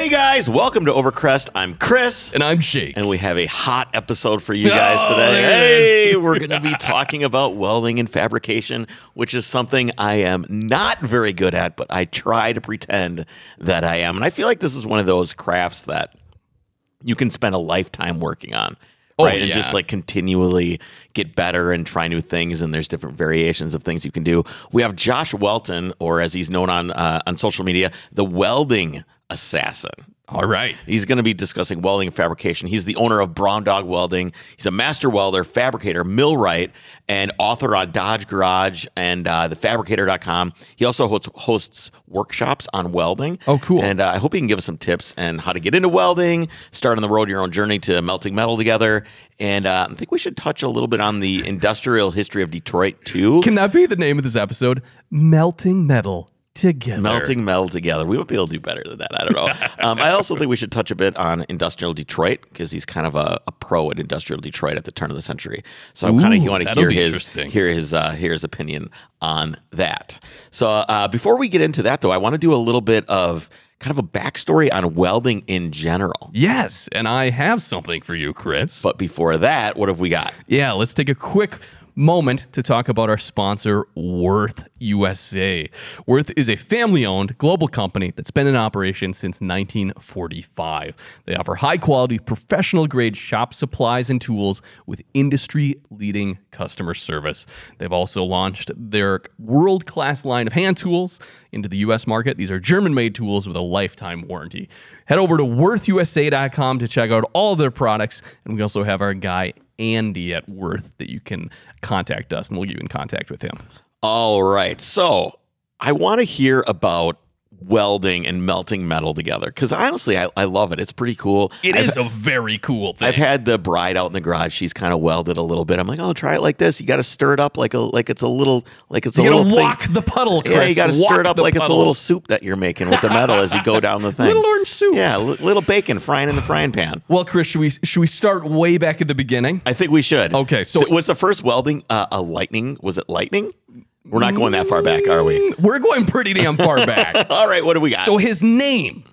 Hey guys, welcome to Overcrest. I'm Chris. And I'm Jake. And we have a hot episode for you guys today. Hey, we're going to be talking about welding and fabrication, which is something I am not very good at, but I try to pretend that I am. And I feel like this is one of those crafts that you can spend a lifetime working on. Right, and just like continually get better and try new things, and there's different variations of things you can do. We have Josh Welton, or as he's known on social media, the Welding Assassin. All right. He's going to be discussing welding and fabrication. He's the owner of Brown Dog Welding. He's a master welder, fabricator, millwright, and author on Dodge Garage and the fabricator.com. He also hosts workshops on welding. Oh, cool. And I hope he can give us some tips on how to get into welding, start on the road your own journey to melting metal together. And I think we should touch a little bit on the industrial history of Detroit, too. Can that be the name of this episode? Melting Metal Together. Melting metal together. We won't be able to do better than that. I don't know. I also think we should touch a bit on industrial Detroit, because he's kind of a pro at industrial Detroit at the turn of the century. So I kind of want to hear his opinion on that. So before we get into that, though, I want to do a little bit of kind of a backstory on welding in general. Yes, and I have something for you, Chris. But before that, what have we got? Yeah, let's take a quick moment to talk about our sponsor, Worth USA. Worth is a family-owned global company that's been in operation since 1945. They offer high-quality, professional-grade shop supplies and tools with industry-leading customer service. They've also launched their world-class line of hand tools into the U.S. market. These are German-made tools with a lifetime warranty. Head over to worthusa.com to check out all of their products, and we also have our guy Andy at Worth that you can contact us, and we'll get you in contact with him. All right. So I want to hear about welding and melting metal together, because honestly, I love it. It's pretty cool. It is a very cool thing. I've had the bride out in the garage. She's kind of welded a little bit. I'm like, oh, try it like this. You got to stir it up like it's a little. You got to walk the puddle, Chris. Yeah, you got to stir it up like puddle. It's a little soup that you're making with the metal as you go down the thing. Little orange soup. Yeah, little bacon frying in the frying pan. Well, Chris, should we start way back at the beginning? I think we should. Okay, so was the first welding a lightning? Was it lightning? We're not going that far back, are we? We're going pretty damn far back. All right, what do we got? So his name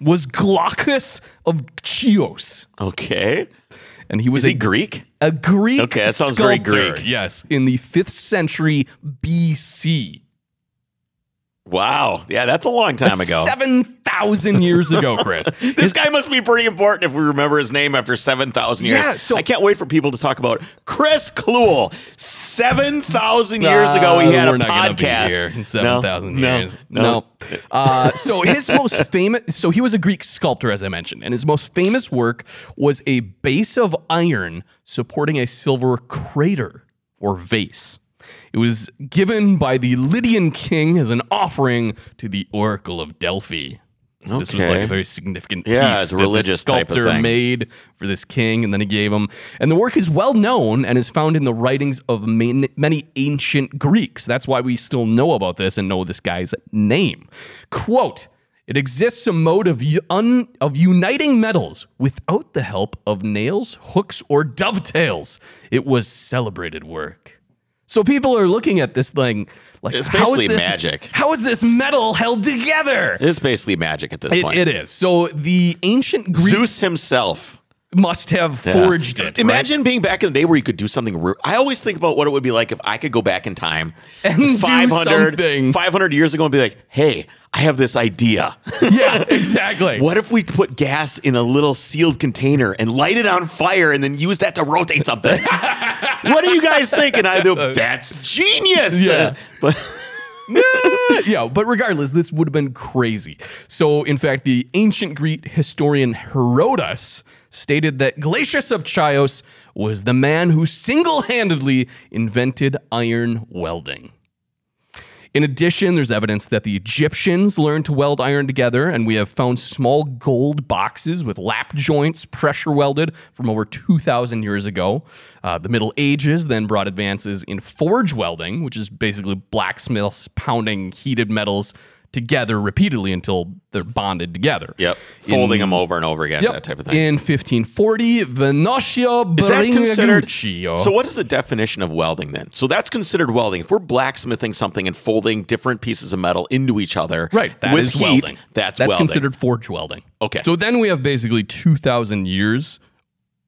was Glaucus of Chios. Okay. And he was Is he Greek? A Greek sculptor. Okay, that sounds very Greek. Yes, in the 5th century BC. Wow. Yeah, that's a long time ago. 7,000 years ago, Chris. This guy must be pretty important if we remember his name after 7,000 years. Yeah, so I can't wait for people to talk about Chris Kluhl. 7,000 years ago, he had a podcast. In 7,000 years. No. So his most famous... So he was a Greek sculptor, as I mentioned, and his most famous work was a base of iron supporting a silver crater or vase. It was given by the Lydian king as an offering to the Oracle of Delphi. So this was like a very significant piece that the sculptor made for this king, and then he gave him. And the work is well known and is found in the writings of many ancient Greeks. That's why we still know about this and know this guy's name. Quote, "It exists a mode of uniting metals without the help of nails, hooks, or dovetails. It was celebrated work." So people are looking at this thing like, it's basically magic. How is this metal held together? It's basically magic at this point. It is. So the ancient Greeks... Zeus himself must have forged it. Imagine being back in the day where you could do something... I always think about what it would be like if I could go back in time and 500 years ago and be like, hey, I have this idea. Yeah, exactly. What if we put gas in a little sealed container and light it on fire and then use that to rotate something? What do you guys think? And I go, that's genius. Yeah. But regardless, this would have been crazy. So, in fact, the ancient Greek historian Herodotus stated that Glaucus of Chios was the man who single-handedly invented iron welding. In addition, there's evidence that the Egyptians learned to weld iron together, and we have found small gold boxes with lap joints pressure welded from over 2,000 years ago. The Middle Ages then brought advances in forge welding, which is basically blacksmiths pounding heated metals together repeatedly until they're bonded together. Yep. Folding them over and over again, that type of thing. In 1540, Vannoccio Biringuccio. So what is the definition of welding then? So that's considered welding. If we're blacksmithing something and folding different pieces of metal into each other with heat, welding. That's welding. That's considered forge welding. Okay. So then we have basically 2,000 years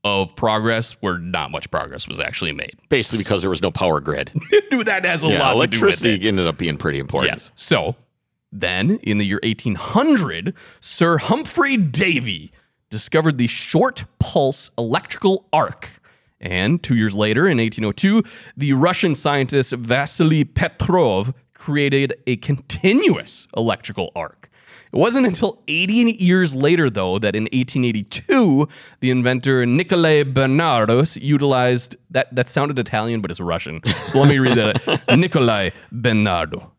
of progress where not much progress was actually made. Basically because there was no power grid. Dude, that has a lot to do with it. Electricity ended up being pretty important. Yes. So... then, in the year 1800, Sir Humphrey Davy discovered the short-pulse electrical arc. And 2 years later, in 1802, the Russian scientist Vasily Petrov created a continuous electrical arc. It wasn't until 80 years later, though, that in 1882, the inventor Nikolai Bernardos utilized... That sounded Italian, but it's Russian. So let me read that. Nikolai Bernardo.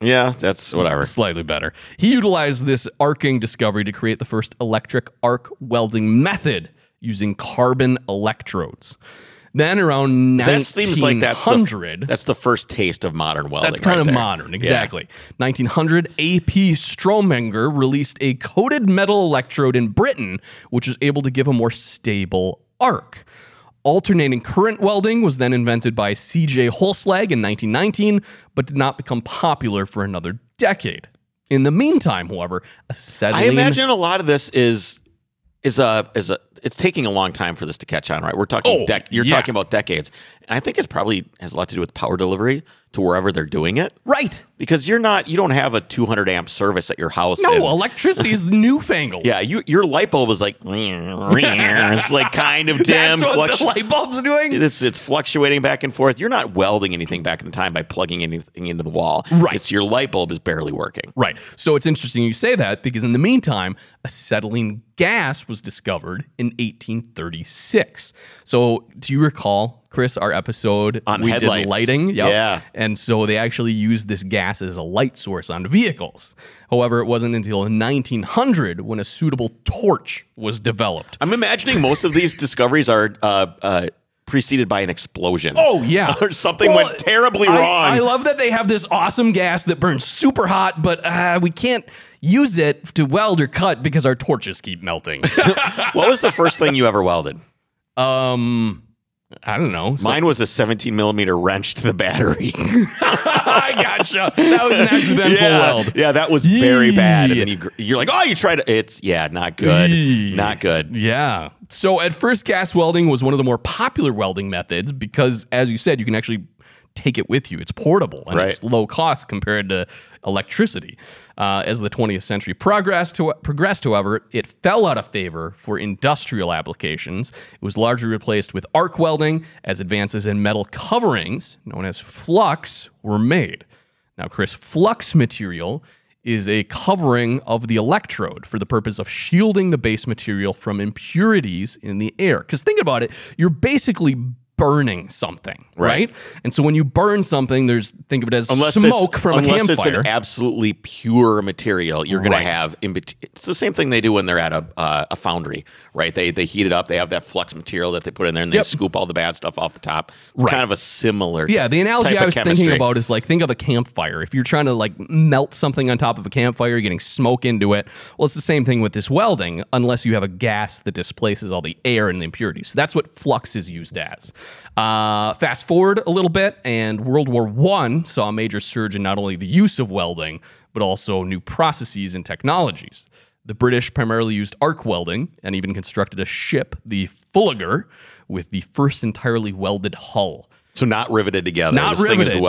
Yeah, that's whatever. Slightly better. He utilized this arcing discovery to create the first electric arc welding method using carbon electrodes. Then around 1900... that seems like that's the first taste of modern welding. That's kind of modern, exactly. Yeah. 1900, A.P. Stromenger released a coated metal electrode in Britain, which was able to give a more stable arc. Alternating current welding was then invented by C. J. Holslag in 1919, but did not become popular for another decade. In the meantime, however, acetylene... I imagine a lot of this is it's taking a long time for this to catch on, right? We're talking talking about decades, and I think it's probably has a lot to do with power delivery to wherever they're doing it, right? Because you don't have a 200 amp service at your house. No, electricity is newfangled. Yeah, your light bulb is like it's like kind of dim. That's what the light bulb's doing. It's fluctuating back and forth. You're not welding anything back in the time by plugging anything into the wall. Right, it's your light bulb is barely working. Right. So it's interesting you say that because in the meantime, acetylene gas was discovered in 1836. So do you recall, Chris, our episode on headlights. Did lighting? Yep. Yeah. And so they actually used this gas as a light source on vehicles. However, it wasn't until 1900 when a suitable torch was developed. I'm imagining most of these discoveries are preceded by an explosion. Oh, yeah. Or something went terribly wrong. I love that they have this awesome gas that burns super hot, but we can't use it to weld or cut because our torches keep melting. What was the first thing you ever welded? I don't know. Mine was a 17 millimeter wrench to the battery. I gotcha. That was an accidental weld. Yeah, that was very bad. And you're like, you tried it. It's, not good. Not good. Yeah. So at first, gas welding was one of the more popular welding methods because, as you said, you can actually take it with you. It's portable and it's low cost compared to electricity. As the 20th century progressed, however, it fell out of favor for industrial applications. It was largely replaced with arc welding as advances in metal coverings, known as flux, were made. Now, Chris, flux material is a covering of the electrode for the purpose of shielding the base material from impurities in the air. Because think about it, you're basically burning something, right? And so when you burn something, think of it as smoke from a campfire. Unless it's an absolutely pure material, you're going to have... it's the same thing they do when they're at a foundry, right? They heat it up, they have that flux material that they put in there, and they scoop all the bad stuff off the top. It's kind of a similar the analogy I was thinking about is, like, think of a campfire. If you're trying to, like, melt something on top of a campfire, you're getting smoke into it. Well, it's the same thing with this welding, unless you have a gas that displaces all the air and the impurities. So that's what flux is used as. Fast forward a little bit, and World War I saw a major surge in not only the use of welding, but also new processes and technologies. The British primarily used arc welding and even constructed a ship, the Fulliger, with the first entirely welded hull. So not riveted together.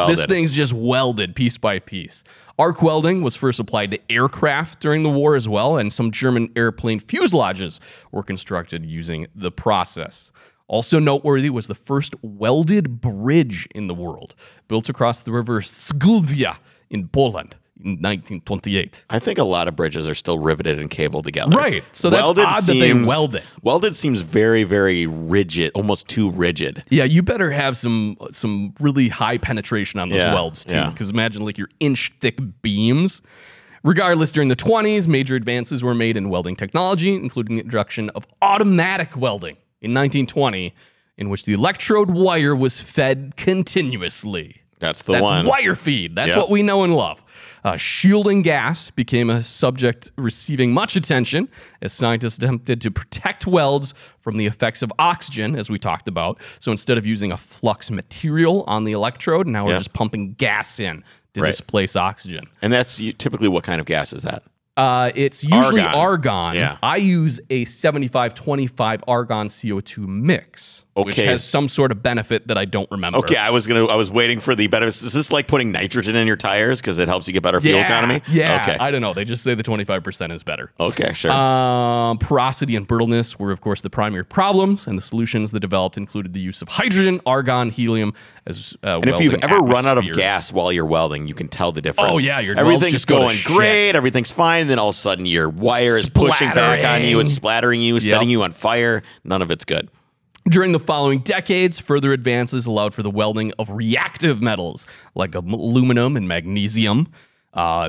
This thing's just welded piece by piece. Arc welding was first applied to aircraft during the war as well, and some German airplane fuselages were constructed using the process. Also noteworthy was the first welded bridge in the world, built across the river Szylwia in Poland in 1928. I think a lot of bridges are still riveted and cabled together. Right, so welded that's odd that they weld it. Welded seems very, very rigid, almost too rigid. Yeah, you better have some really high penetration on those welds, too, because imagine, like, your inch-thick beams. Regardless, during the 20s, major advances were made in welding technology, including the introduction of automatic welding. In 1920, in which the electrode wire was fed continuously. That's the one. That's wire feed. That's what we know and love. Shielding gas became a subject receiving much attention as scientists attempted to protect welds from the effects of oxygen, as we talked about. So instead of using a flux material on the electrode, now we're just pumping gas in to displace oxygen. And that's typically what kind of gas is that? It's usually argon. Yeah. I use a 75-25 argon CO2 mix, which has some sort of benefit that I don't remember. Okay, I was waiting for the benefits. Is this like putting nitrogen in your tires because it helps you get better fuel economy? Yeah. Okay. I don't know. They just say the 25% is better. Okay, sure. Porosity and brittleness were, of course, the primary problems, and the solutions that developed included the use of hydrogen, argon, helium, as welding. And if you've ever run out of gas while you're welding, you can tell the difference. Oh yeah, your everything's just going great. Shit. Everything's fine. Then all of a sudden your wire is pushing back on you and splattering you, setting you on fire. None of it's good. During the following decades, further advances allowed for the welding of reactive metals like aluminum and magnesium.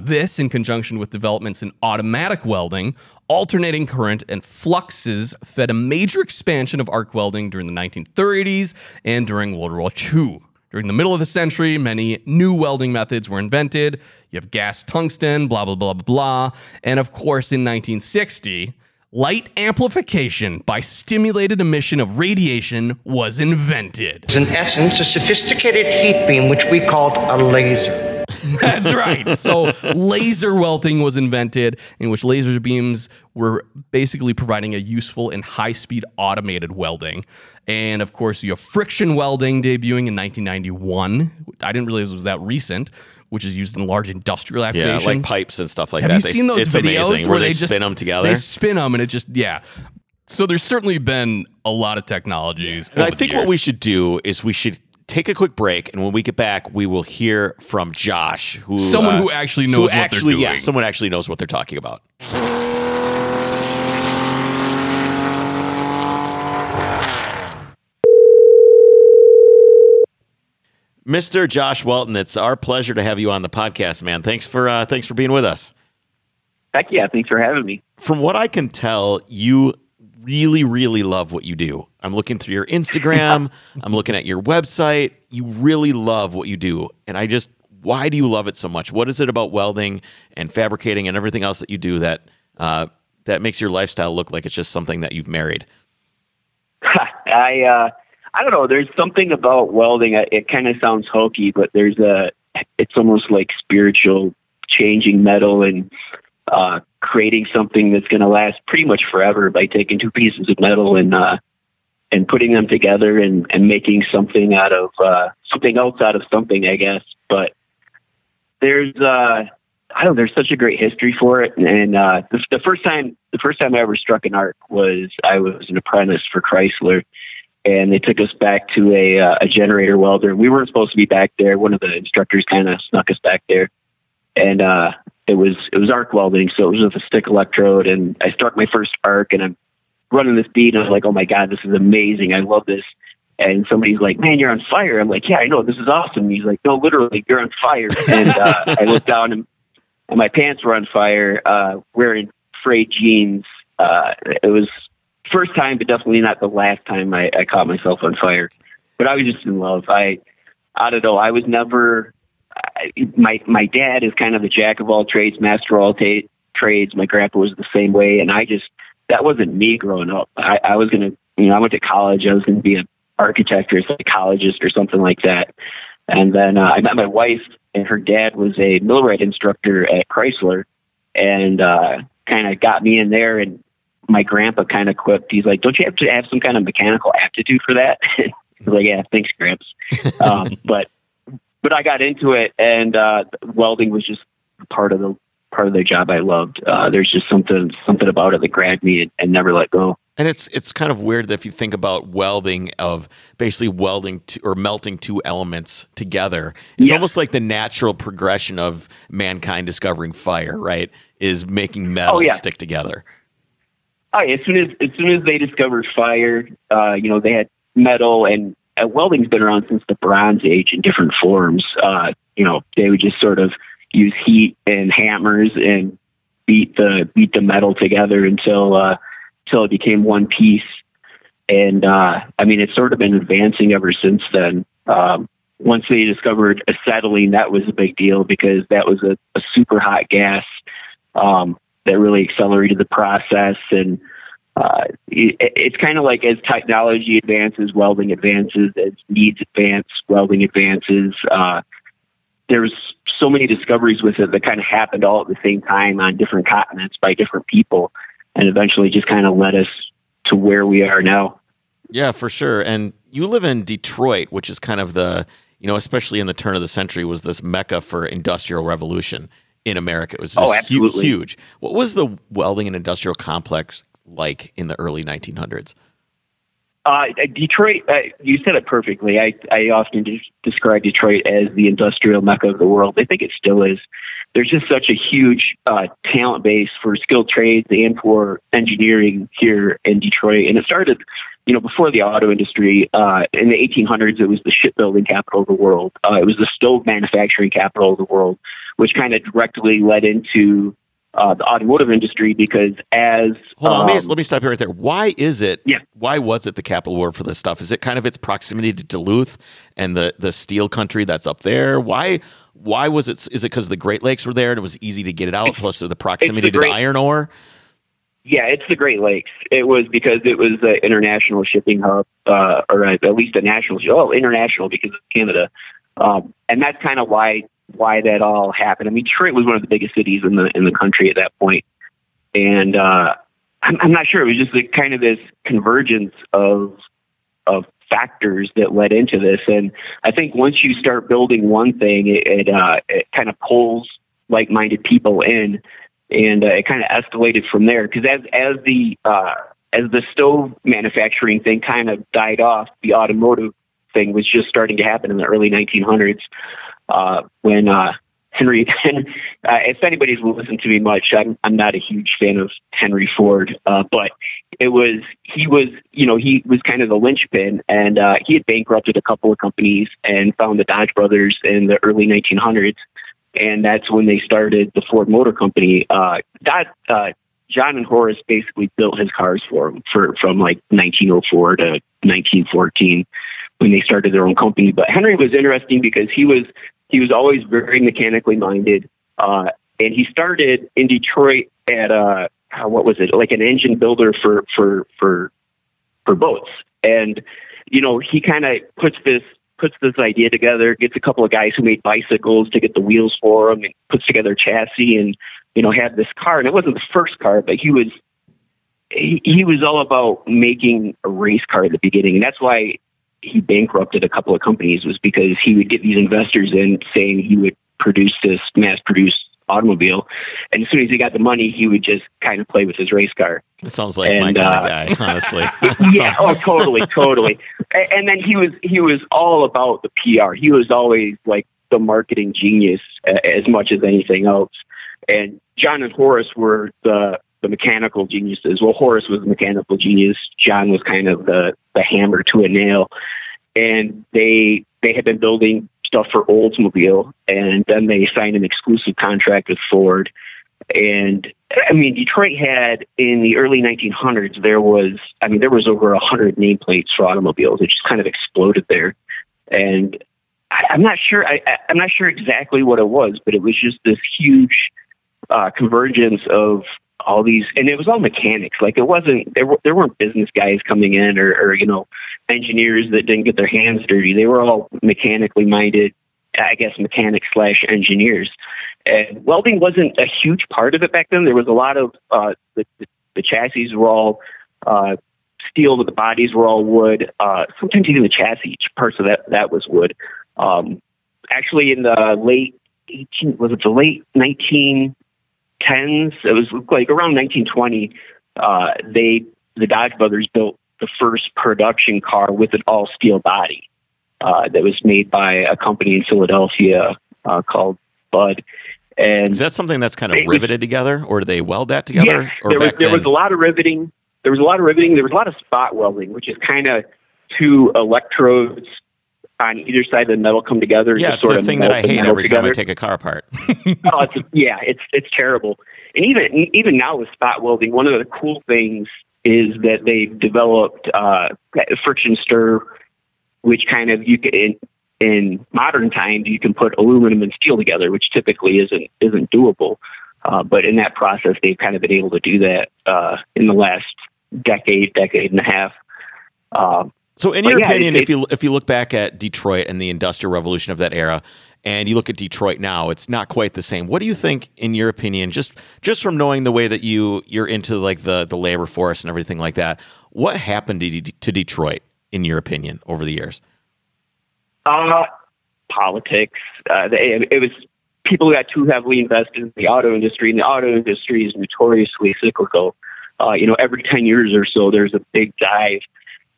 This, in conjunction with developments in automatic welding, alternating current, and fluxes, fed a major expansion of arc welding during the 1930s and during World War II. During the middle of the century, many new welding methods were invented. You have gas tungsten, blah, blah, blah, blah. And of course, in 1960, light amplification by stimulated emission of radiation was invented. It's in essence a sophisticated heat beam, which we called a laser. That's right. So laser welding was invented, in which laser beams were basically providing a useful and high-speed automated welding. And, of course, you have friction welding debuting in 1991. I didn't realize it was that recent, which is used in large industrial applications. Yeah, like pipes and stuff like that. Have you seen those videos where they just spin them together? They spin them, and it just, So there's certainly been a lot of technologies. And I think what we should do is we should take a quick break, and when we get back, we will hear from Josh, who actually knows what they're doing. Yeah, someone actually knows what they're talking about. Mr. Josh Welton, it's our pleasure to have you on the podcast, man. Thanks for being with us. Heck yeah, thanks for having me. From what I can tell, you really, really love what you do. I'm looking through your Instagram. I'm looking at your website. You really love what you do. And why do you love it so much? What is it about welding and fabricating and everything else that you do that that makes your lifestyle look like it's just something that you've married? I don't know. There's something about welding. It kind of sounds hokey, but it's almost like spiritual, changing metal and creating something that's going to last pretty much forever by taking two pieces of metal and putting them together and making something out of something else out of something, I guess. But there's such a great history for it. And the first time I ever struck an arc was I was an apprentice for Chrysler, and they took us back to a generator welder. We weren't supposed to be back there. One of the instructors kind of snuck us back there, and it was arc welding. So it was with a stick electrode, and I struck my first arc, and I'm running this bead, and I was like, oh my God, this is amazing. I love this. And somebody's like, man, you're on fire. I'm like, yeah, I know, this is awesome. And he's like, no, literally, you're on fire. And I looked down, and my pants were on fire, wearing frayed jeans. It was first time, but definitely not the last time I caught myself on fire. But I was just in love. I don't know. I was never... My dad is kind of a jack of all trades, master of all trades. My grandpa was the same way. And that wasn't me growing up. I was going to, I went to college. I was going to be an architect or a psychologist or something like that. And then I met my wife, and her dad was a millwright instructor at Chrysler, and kind of got me in there. And my grandpa kind of quipped, he's like, don't you have to have some kind of mechanical aptitude for that? I was like, yeah, thanks, Gramps. But I got into it, and welding was just part of the job I loved. There's just something about it that grabbed me and never let go. And it's kind of weird that if you think about welding, of basically welding or melting two elements together, it's almost like the natural progression of mankind discovering fire, right? Is making metal stick together. Oh, yeah. As soon as they discovered fire, they had metal, and welding's been around since the Bronze Age in different forms. They would just sort of use heat and hammers and beat the metal together until it became one piece. And it's sort of been advancing ever since then. once they discovered acetylene, that was a big deal because that was a super hot gas that really accelerated the process. And it's kind of like as technology advances, welding advances, as needs advance, welding advances. There's so many discoveries with it that kind of happened all at the same time on different continents by different people, and eventually just kind of led us to where we are now. Yeah, for sure. And you live in Detroit, which is kind of the, you know, especially in the turn of the century, was this mecca for industrial revolution in America. It was just huge. What was the welding and industrial complex like in the early 1900s? Detroit, you said it perfectly. I often describe Detroit as the industrial mecca of the world. I think it still is. There's just such a huge talent base for skilled trades and for engineering here in Detroit. And it started, you know, before the auto industry. In the 1800s, it was the shipbuilding capital of the world. It was the stove manufacturing capital of the world, which kind of directly led into the automotive industry because as... Hold on, let me stop you right there. Why is it, why was it the capital war for this stuff? Is it kind of its proximity to Duluth and the steel country that's up there? Why was it, is it because the Great Lakes were there and it was easy to get it out, plus the proximity to the iron ore? Yeah, it's the Great Lakes. It was because it was the international shipping hub, or at least a national, international because of Canada. And that's kind of why that all happened. I mean, Detroit was one of the biggest cities in the country at that point. And I'm not sure. It was just kind of this convergence of factors that led into this. And I think once you start building one thing, it kind of pulls like-minded people in, and it kind of escalated from there. Because as the stove manufacturing thing kind of died off, the automotive thing was just starting to happen in the early 1900s. When Henry, if anybody's listened to me much, I'm not a huge fan of Henry Ford, but he was kind of the linchpin, and he had bankrupted a couple of companies and found the Dodge brothers in the early 1900s, and that's when they started the Ford Motor Company. John and Horace basically built his cars for him from like 1904 to 1914 when they started their own company. But Henry was interesting because he was always very mechanically minded. And he started in Detroit at, what was it? Like an engine builder for boats. And, you know, he kind of puts this idea together, gets a couple of guys who made bicycles to get the wheels for him, and puts together a chassis and, you know, had this car. And it wasn't the first car, but he was all about making a race car at the beginning. And that's why he bankrupted a couple of companies, was because he would get these investors in saying he would produce this mass-produced automobile, and as soon as he got the money, he would just kind of play with his race car. It sounds like my kind of guy, honestly. Yeah, totally. And then he was all about the PR. He was always like the marketing genius as much as anything else. And John and Horace were the mechanical geniuses. Well, Horace was the mechanical genius. John was kind of the hammer to a nail. And they had been building stuff for Oldsmobile, and then they signed an exclusive contract with Ford. And I mean, Detroit had, in the early 1900s, there was over 100 nameplates for automobiles. It just kind of exploded there. And I'm not sure exactly what it was, but it was just this huge convergence of all these, and it was all mechanics. Like, it wasn't, there weren't business guys coming in or, you know, engineers that didn't get their hands dirty. They were all mechanically minded, I guess, mechanics/engineers. And welding wasn't a huge part of it back then. There was a lot of, the chassis were all steel, but the bodies were all wood. Sometimes even the chassis, parts of that was wood. Actually, in the late 1910s, it was like around 1920, the Dodge brothers built the first production car with an all steel body that was made by a company in Philadelphia called Budd. And is that something that's kind of riveted together, or do they weld that together? Yeah, there was a lot of riveting. There was a lot of riveting. There was a lot of spot welding, which is kind of two electrodes on either side of the metal come together. Yeah, it's the thing that I hate every time I take a car apart. Oh, it's terrible. And even now with spot welding, one of the cool things is that they've developed friction stir, which kind of, you can In modern times, you can put aluminum and steel together, which typically isn't doable. But in that process, they've kind of been able to do that in the last decade and a half. So in your opinion, if you look back at Detroit and the Industrial Revolution of that era, and you look at Detroit now, it's not quite the same. What do you think, in your opinion, just from knowing the way that you're into like the labor force and everything like that, what happened to Detroit, in your opinion, over the years? Politics. It was people got too heavily invested in the auto industry, and the auto industry is notoriously cyclical. Every 10 years or so, there's a big dive.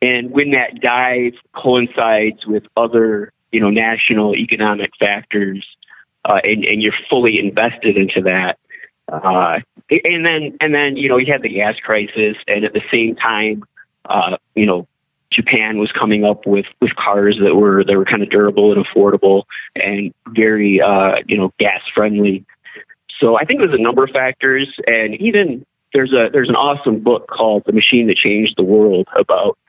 And when that dive coincides with other, national economic factors, and you're fully invested into that, and then you had the gas crisis, and at the same time, Japan was coming up with cars that were kind of durable and affordable and very gas friendly. So I think there's a number of factors, and even there's an awesome book called The Machine That Changed the World about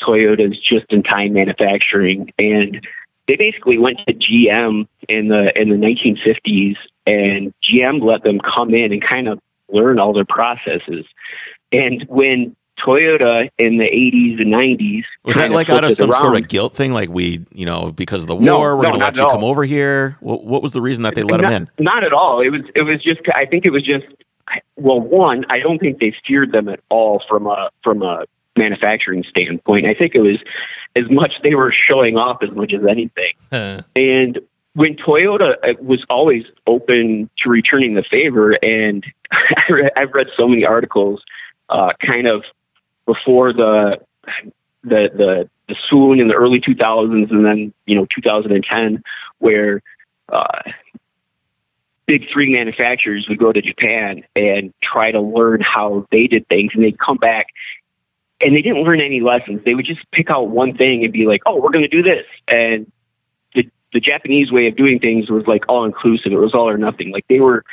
Toyota's just-in-time manufacturing, and they basically went to GM in the 1950s, and GM let them come in and kind of learn all their processes. And when Toyota in the 80s and 90s was that like out of some sort of guilt thing, like we, because of the war, we're going to let you come over here? What was the reason that they let them in? Not at all. It was just. I think it was just. Well, one, I don't think they steered them at all from a manufacturing standpoint. I think it was as much they were showing off as much as anything. Huh. And when Toyota was always open to returning the favor, and I've read so many articles kind of before the swoon in the early 2000s, and then 2010, where big three manufacturers would go to Japan and try to learn how they did things, and they'd come back. And they didn't learn any lessons. They would just pick out one thing and be like, oh, we're going to do this. And the Japanese way of doing things was like all inclusive. It was all or nothing. Like they were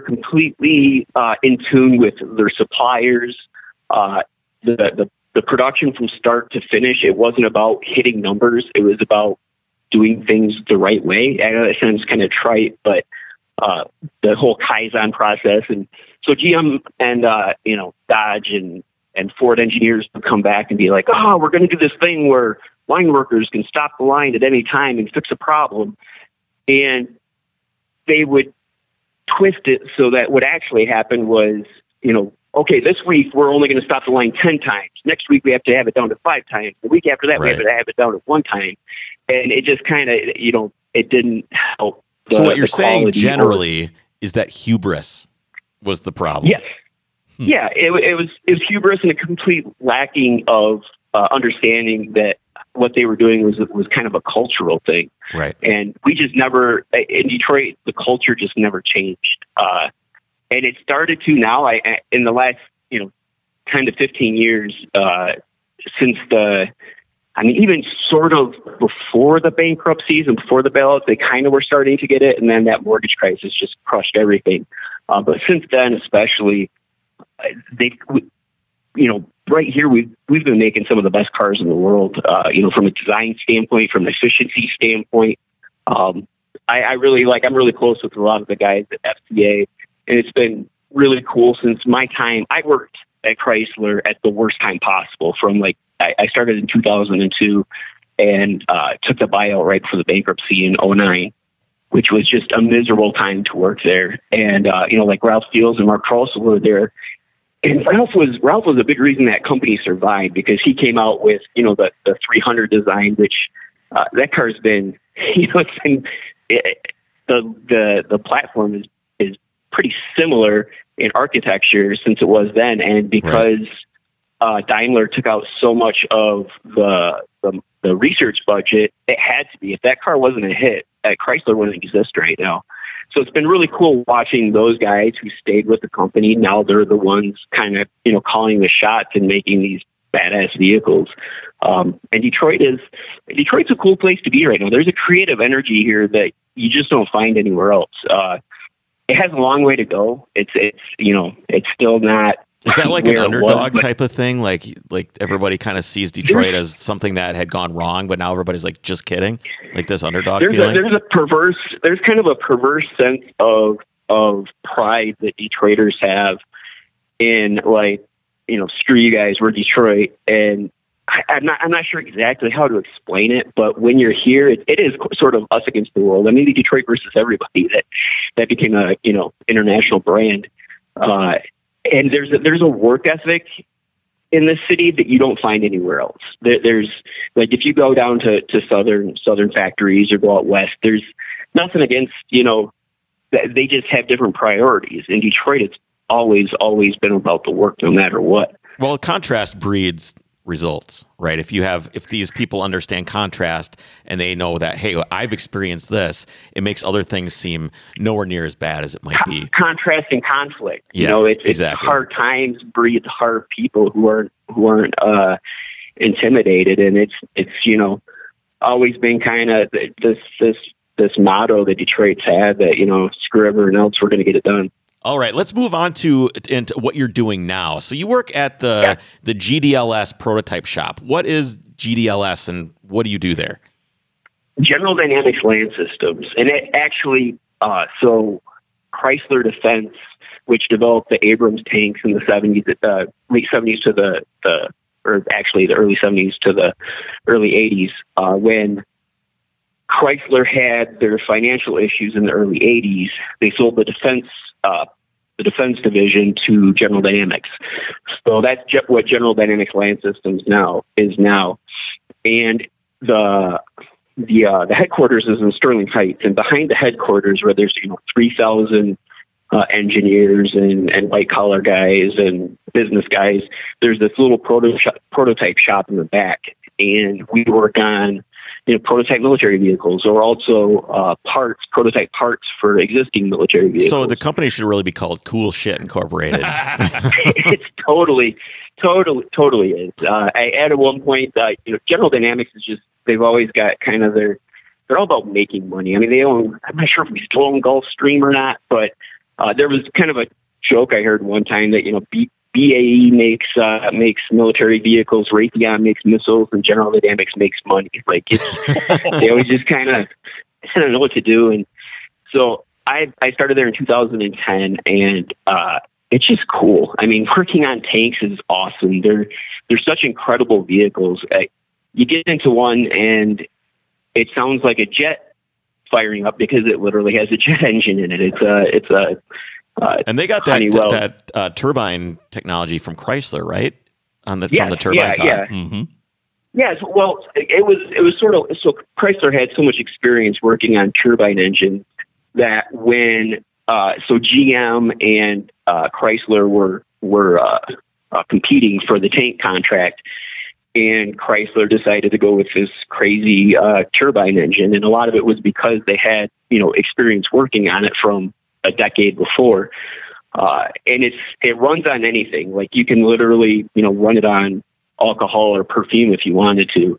completely in tune with their suppliers, the production from start to finish. It wasn't about hitting numbers. It was about doing things the right way. I know that sounds kind of trite, but the whole Kaizen process. And so GM and, Dodge and Ford engineers would come back and be like, oh, we're going to do this thing where line workers can stop the line at any time and fix a problem. And they would twist it so that what actually happened was, okay, this week we're only going to stop the line 10 times. Next week we have to have it down to 5 times. The week after that we have to have it down to 1 time. And it just kind of, it didn't help. So what you're saying generally is that hubris was the problem. Yes. Yeah, it was hubris and a complete lacking of understanding that what they were doing was kind of a cultural thing. Right. And we just never, in Detroit, the culture just never changed. And it started to now, in the last, 10 to 15 years, since even sort of before the bankruptcies and before the bailouts, they kind of were starting to get it. And then that mortgage crisis just crushed everything. But since then, especially, right here we've been making some of the best cars in the world, from a design standpoint, from an efficiency standpoint. I'm really close with a lot of the guys at FCA, and it's been really cool since my time. I worked at Chrysler at the worst time possible. From I started in 2002 and took the buyout right before the bankruptcy in 2009. Which was just a miserable time to work there. And Ralph Steels and Mark Cross were there. And Ralph was a big reason that company survived, because he came out with the 300 design, which that car's been the platform is pretty similar in architecture since it was then, and because Daimler took out so much of the research budget, it had to be. If that car wasn't a hit, Chrysler wouldn't exist right now. So it's been really cool watching those guys who stayed with the company. Now they're the ones kind of, calling the shots and making these badass vehicles. And Detroit's a cool place to be right now. There's a creative energy here that you just don't find anywhere else. It has a long way to go. It's still not Is that like an underdog type of thing? Like everybody kind of sees Detroit as something that had gone wrong, but now everybody's like, just kidding. Like this underdog feeling. There's kind of a perverse sense of pride that Detroiters have in like, you know, screw you guys, we're Detroit. And I'm not sure exactly how to explain it, but when you're here, it is sort of us against the world. I mean, the Detroit versus everybody that became a, you know, international brand. And there's a work ethic in this city that you don't find anywhere else. There's like, if you go down to southern factories or go out west, there's nothing against, you know, they just have different priorities. In Detroit, it's always been about the work, no matter what. Well, contrast breeds results, right? If these people understand contrast and they know that, hey, I've experienced this, it makes other things seem nowhere near as bad as it might be. Contrast and conflict. Yeah, you know, exactly. It's hard times breed hard people who aren't intimidated, and it's you know, always been kind of this motto that Detroit's had, that, you know, screw everyone else, we're going to get it done. All right, let's move on into what you're doing now. So you work at the GDLS prototype shop. What is GDLS and what do you do there? General Dynamics Land Systems. And it actually, so Chrysler Defense, which developed the Abrams tanks in the 70s, late 70s to the early 70s to the early 80s, when Chrysler had their financial issues in the early 80s, they sold the defense division to General Dynamics. So that's what General Dynamics Land Systems is now. And the headquarters is in Sterling Heights, and behind the headquarters, where there's, you know, 3,000 engineers and white collar guys and business guys, there's this little prototype shop in the back, and we work on, you know, prototype military vehicles, or also prototype parts for existing military vehicles. So the company should really be called Cool Shit Incorporated. It's totally is. At one point, you know, General Dynamics is just, they've always got kind of they're all about making money. I mean, they own, I'm not sure if we still own Gulfstream or not, but there was kind of a joke I heard one time that, you know, BAE makes military vehicles, Raytheon makes missiles, and General Dynamics makes money. Like, it's, they always just kind of, I don't know what to do. And so I started there in 2010, and it's just cool. I mean, working on tanks is awesome. They're such incredible vehicles. You get into one, and it sounds like a jet firing up because it literally has a jet engine in it. And they got that turbine technology from Chrysler, right? From the turbine car. Yeah. Mm-hmm. Yes. Well, it was sort of, so Chrysler had so much experience working on turbine engines that when so GM and Chrysler were competing for the tank contract, and Chrysler decided to go with this crazy turbine engine, and a lot of it was because they had, you know, experience working on it from a decade before. And it runs on anything. Like, you can literally, you know, run it on alcohol or perfume if you wanted to.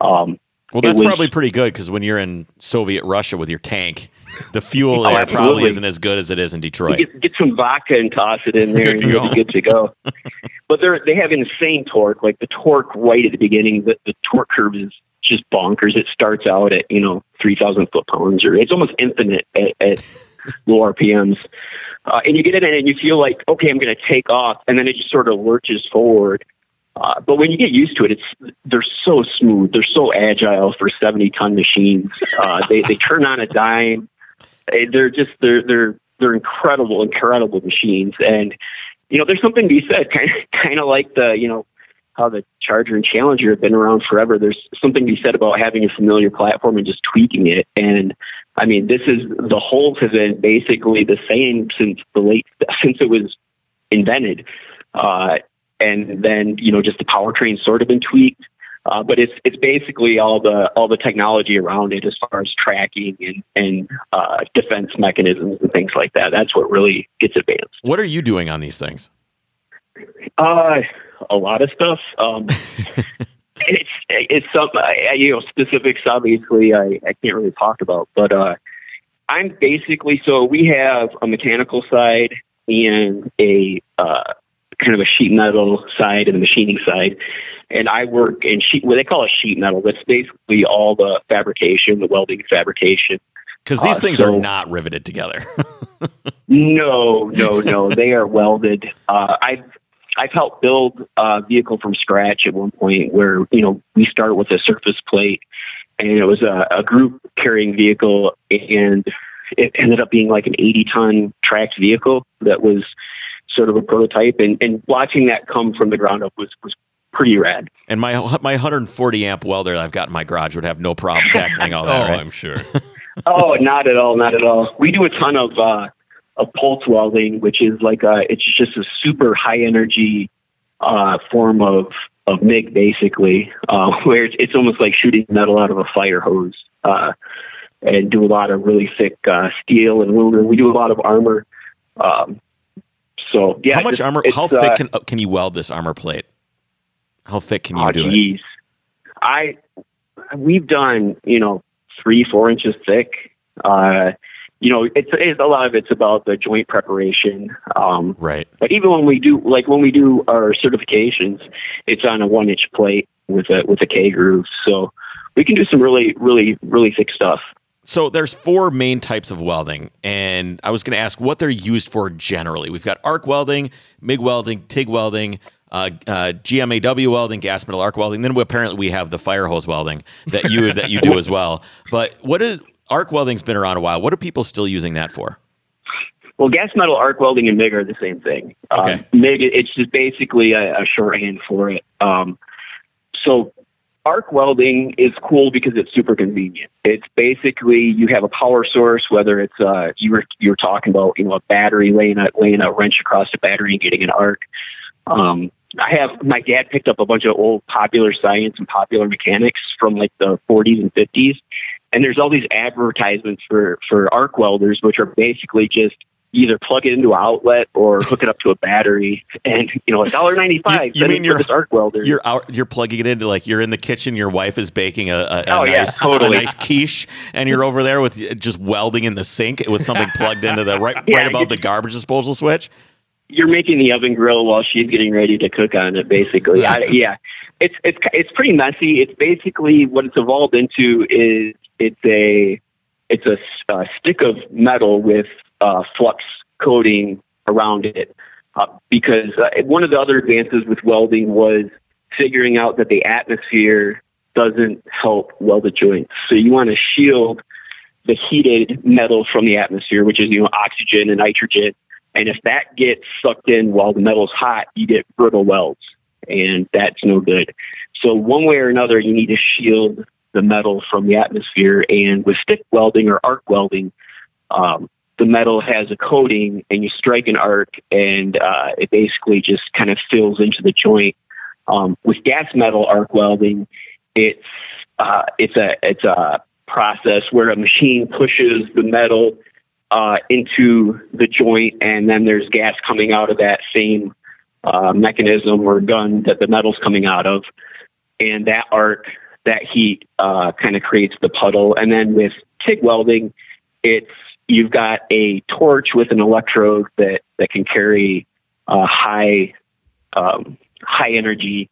Well, that's probably pretty good, because when you're in Soviet Russia with your tank, the fuel there probably isn't as good as it is in Detroit. Get some vodka and toss it in there, and you'll be good to go. But they have insane torque. Like, the torque right at the beginning, the torque curve is just bonkers. It starts out at, you know, 3,000 foot-pounds, or it's almost infinite at low RPMs, and you get in and you feel like, okay, I'm going to take off, and then it just sort of lurches forward. But when you get used to it, they're so smooth, they're so agile for 70-ton machines. They turn on a dime. They're incredible machines. And, you know, there's something to be said, kind of like the, you know, how the Charger and Challenger have been around forever. There's something to be said about having a familiar platform and just tweaking it. And I mean, the hulls have been basically the same since it was invented. And then, you know, just the powertrain sort of been tweaked. But it's basically all the technology around it, as far as tracking and defense mechanisms and things like that. That's what really gets advanced. What are you doing on these things? A lot of stuff. It's some, you know, specifics, obviously, I can't really talk about, but I'm basically, so we have a mechanical side and a kind of a sheet metal side and the machining side. And I work in they call it sheet metal. That's basically all the fabrication, the welding fabrication. Because these things are not riveted together. No. They are welded. I've helped build a vehicle from scratch at one point where, we started with a surface plate, and it was a group carrying vehicle, and it ended up being like an 80-ton tracked vehicle that was sort of a prototype, and watching that come from the ground up was pretty rad. And my 140 amp welder I've got in my garage would have no problem tackling all that. I'm sure. Not at all. We do a ton of pulse welding, which is like it's just a super high energy form of MIG, basically, where it's almost like shooting metal out of a fire hose, and do a lot of really thick steel and aluminum. We do a lot of armor. So yeah, how much armor? How thick can you weld this armor plate? How thick can you do it? We've done 3-4 inches thick. It's a lot of it's about the joint preparation. Right. But even when we do our certifications, it's on a 1-inch plate with a K groove. So we can do some really, really, really thick stuff. So there's 4 main types of welding, and I was going to ask what they're used for generally. We've got arc welding, MIG welding, TIG welding, GMAW welding, gas metal arc welding. Then we have the fire hose welding that you do as well. But arc welding's been around a while. What are people still using that for? Well, gas metal arc welding and MIG are the same thing. Okay. MIG, it's just basically a shorthand for it. So arc welding is cool because it's super convenient. It's basically you have a power source, whether it's you were talking about a battery laying a wrench across the battery and getting an arc. My dad picked up a bunch of old Popular Science and Popular Mechanics from like the 40s and 50s, and there's all these advertisements for arc welders, which are basically just either plug it into an outlet or hook it up to a battery, and $1.95. You mean you're this arc welder? You're plugging it into, like, you're in the kitchen, your wife is baking a nice quiche, and you're over there with just welding in the sink with something plugged into the right above the garbage disposal switch. You're making the oven grill while she's getting ready to cook on it, basically. It's pretty messy. It's basically what it's evolved into is it's a stick of metal with flux coating around it, because one of the other advances with welding was figuring out that the atmosphere doesn't help weld the joints. So you want to shield the heated metal from the atmosphere, which is oxygen and nitrogen. And if that gets sucked in while the metal's hot, you get brittle welds, and that's no good. So one way or another, you need to shield the metal from the atmosphere. And with stick welding or arc welding, the metal has a coating, and you strike an arc, and it basically just kind of fills into the joint. With gas metal arc welding, it's a process where a machine pushes the metal into the joint, and then there's gas coming out of that same mechanism or gun that the metal's coming out of, and that arc, that heat kind of creates the puddle. And then with TIG welding, you've got a torch with an electrode that can carry high energy,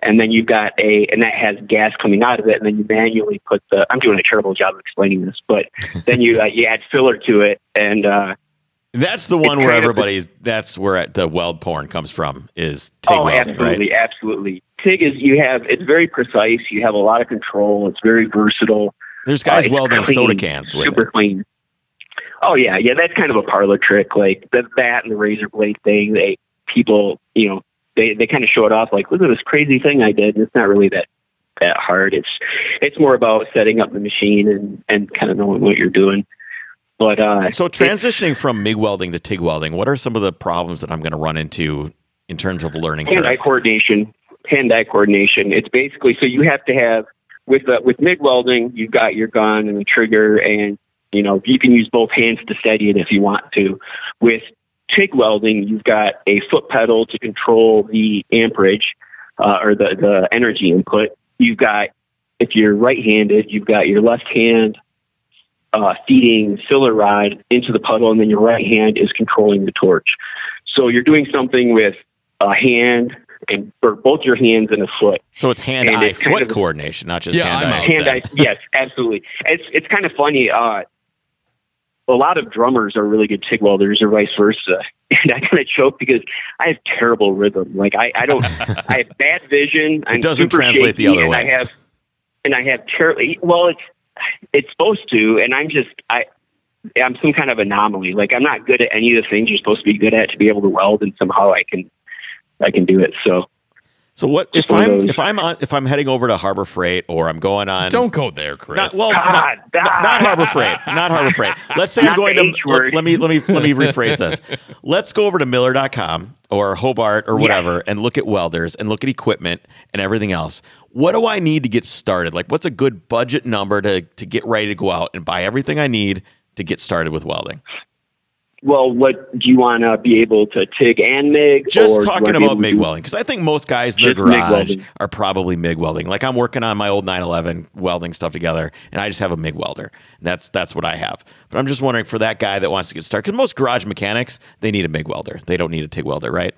and then you've got and that has gas coming out of it, and then you manually put I'm doing a terrible job of explaining this, but then you add filler to it. And that's the one where that's where the weld porn comes from, is TIG welding, absolutely, right? Absolutely. TIG it's very precise. You have a lot of control. It's very versatile. There's guys welding clean, soda cans with super clean. Oh yeah. Yeah. That's kind of a parlor trick. Like that and the razor blade thing, people kind of show it off, like, look at this crazy thing I did. And it's not really that hard. It's more about setting up the machine and kind of knowing what you're doing. But so transitioning from MIG welding to TIG welding, what are some of the problems that I'm going to run into in terms of learning? Hand-eye coordination. It's basically, so you have to have with MIG welding, you've got your gun and the trigger, and you can use both hands to steady it if you want to. With TIG welding, you've got a foot pedal to control the amperage or the energy input. You've got, if you're right-handed, you've got your left hand feeding filler rod into the puddle, and then your right hand is controlling the torch. So you're doing something with a hand, and for both your hands and a foot. So it's hand-eye-foot coordination, not just hand-eye. Yes, absolutely. It's kind of funny. A lot of drummers are really good TIG welders or vice versa. And I kind of choke because I have terrible rhythm. Like I don't, I have bad vision. It doesn't translate the other way. And I have terribly, well, it's supposed to, and I'm some kind of anomaly. Like I'm not good at any of the things you're supposed to be good at to be able to weld, and somehow I can do it. So what if I'm heading over to Harbor Freight, or I'm going on? Don't go there, Chris. Not Harbor Freight. Not Harbor Freight. Let's say I'm going to. Let me rephrase this. Let's go over to Miller.com or Hobart or whatever, and look at welders and look at equipment and everything else. What do I need to get started? Like, what's a good budget number to get ready to go out and buy everything I need to get started with welding? Well, what do you want to be able to TIG and MIG? Just talking about MIG welding, because I think most guys in their garage are probably MIG welding. Like I'm working on my old 911 welding stuff together, and I just have a MIG welder. And that's what I have. But I'm just wondering for that guy that wants to get started, because most garage mechanics, they need a MIG welder. They don't need a TIG welder, right?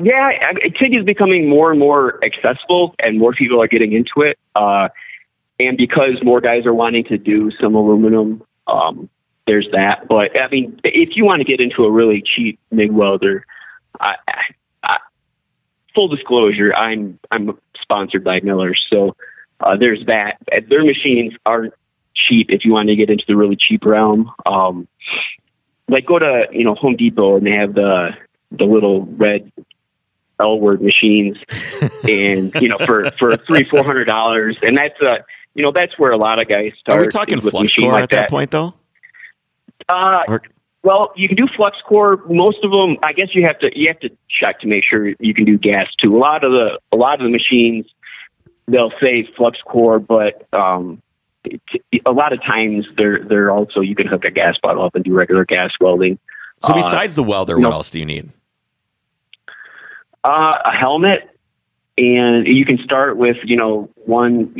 Yeah, TIG is becoming more and more accessible, and more people are getting into it. And because more guys are wanting to do some aluminum, there's that. But I mean, if you want to get into a really cheap MIG welder, full disclosure, I'm sponsored by Miller, so there's that. Their machines aren't cheap if you want to get into the really cheap realm. Like go to Home Depot, and they have the little red L-word machines, and for $300-$400, and that's that's where a lot of guys start. Are we talking flux core at that point though? Well, you can do flux core. Most of them, I guess you have to check to make sure you can do gas too. A lot of the machines, they'll say flux core, but a lot of times they're also, you can hook a gas bottle up and do regular gas welding. So besides the welder, what else do you need? A helmet, and you can start with one.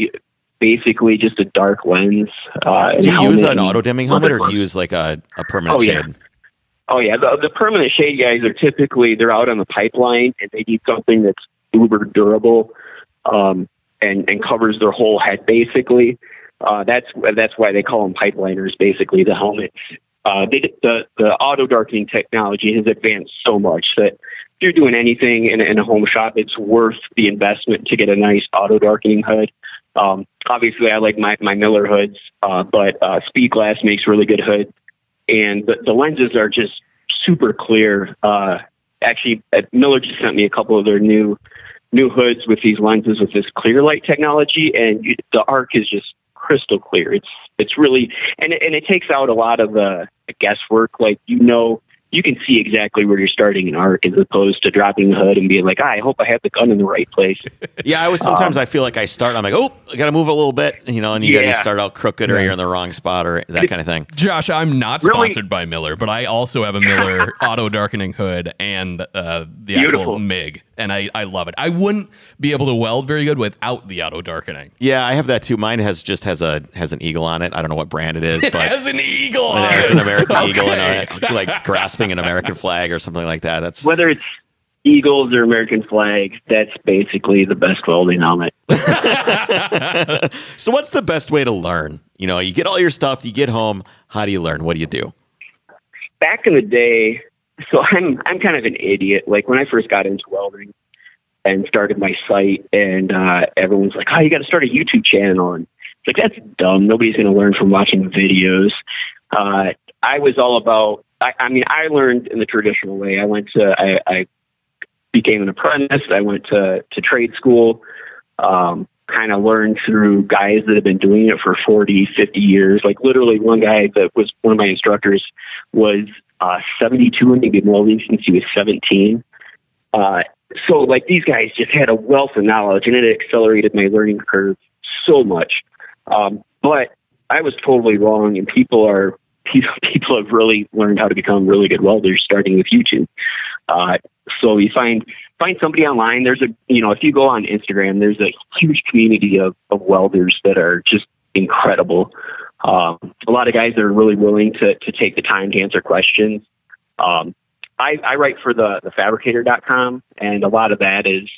Basically just a dark lens. Do you use an auto-dimming helmet, or do you use like a permanent shade? Oh, yeah. The permanent shade guys are typically, they're out on the pipeline, and they need something that's uber durable and covers their whole head, basically. That's why they call them pipeliners, basically, the helmets. The auto-darkening technology has advanced so much that if you're doing anything in a home shop, it's worth the investment to get a nice auto-darkening hood. Obviously I like my Miller hoods, but Speedglass makes really good hood, and the lenses are just super clear. Actually Miller just sent me a couple of their new hoods with these lenses with this clear light technology, and the arc is just crystal clear. It's really, and it takes out a lot of the guesswork. Like, you can see exactly where you're starting an arc, as opposed to dropping the hood and being like, I hope I have the gun in the right place. Yeah, sometimes I feel like I start, I'm like, I got to move a little bit, and you got to start out crooked, or you're in the wrong spot, or that kind of thing. Josh, I'm not sponsored by Miller, but I also have a Miller auto-darkening hood and the actual MIG, and I love it. I wouldn't be able to weld very good without the auto-darkening. Yeah, I have that too. Mine has an eagle on it. I don't know what brand it is. It has an eagle on it. It has an American eagle on it, like grasping an American flag or something like that. That's whether it's eagles or American flag. That's basically the best welding helmet. So what's the best way to learn? You get all your stuff, you get home. How do you learn? What do you do? Back in the day, so I'm kind of an idiot. Like when I first got into welding and started my site, and everyone's like, "Oh, you got to start a YouTube channel." And it's like, that's dumb. Nobody's going to learn from watching videos. I was all about. I learned in the traditional way. I became an apprentice. I went to trade school, kind of learned through guys that have been doing it for 40, 50 years. Like literally one guy that was one of my instructors was 72 and he'd been welding since he was 17. So like these guys just had a wealth of knowledge, and it accelerated my learning curve so much. But I was totally wrong, and people have really learned how to become really good welders starting with YouTube. So you find somebody online. There's if you go on Instagram, there's a huge community of welders that are just incredible. A lot of guys that are really willing to take the time to answer questions. I write for the fabricator.com, and a lot of that is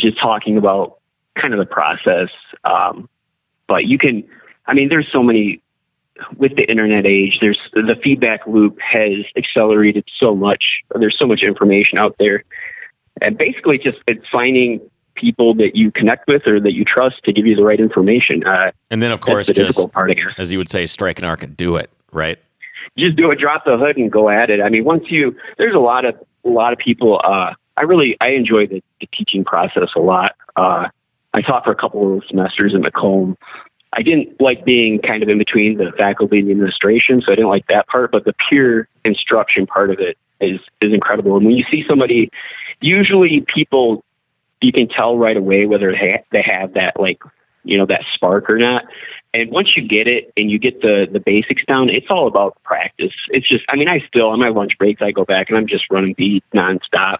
just talking about kind of the process. But you can, I mean, there's so many, with the internet age, there's the feedback loop has accelerated so much. There's so much information out there, and basically just it's finding people that you connect with or that you trust to give you the right information. And then of course, that's the difficult part, I guess. As you would say, strike an arc and do it, right? Just do it, drop the hood and go at it. I mean, once you, there's a lot of people, I enjoy the teaching process a lot. I taught for a couple of semesters in Macomb. I didn't like being kind of in between the faculty and the administration, so I didn't like that part, but the peer instruction part of it is incredible. And when you see somebody, usually people, you can tell right away whether they have that, like, you know, that spark or not. And once you get it and you get the basics down, it's all about practice. It's just, I mean, I still, on my lunch breaks, I go back and I'm just running beat nonstop.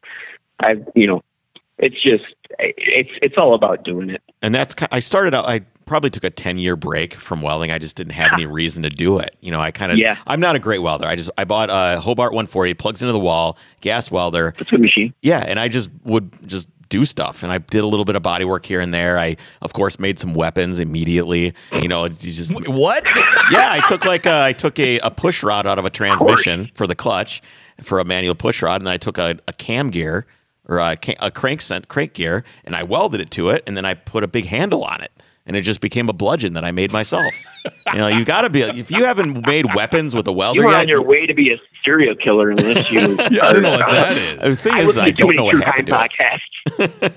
It's just, it's all about doing it. And that's, I started out, I probably took a 10-year break from welding. I just didn't have any reason to do it. You know, I kind of, I'm not a great welder. I bought a Hobart 140, plugs into the wall, gas welder. That's a good machine. Yeah. And I just would just do stuff. And I did a little bit of body work here and there. I, of course, made some weapons immediately, you know, just what? Yeah. I took a push rod out of a transmission for the clutch for a manual push rod. And I took a cam gear or a crank gear and I welded it to it. And then I put a big handle on it. And it just became a bludgeon that I made myself. You know, you got to be, if you haven't made weapons with a welder, you're on your way to be a serial killer unless you. I don't know what that is. The thing is, I don't know what happened to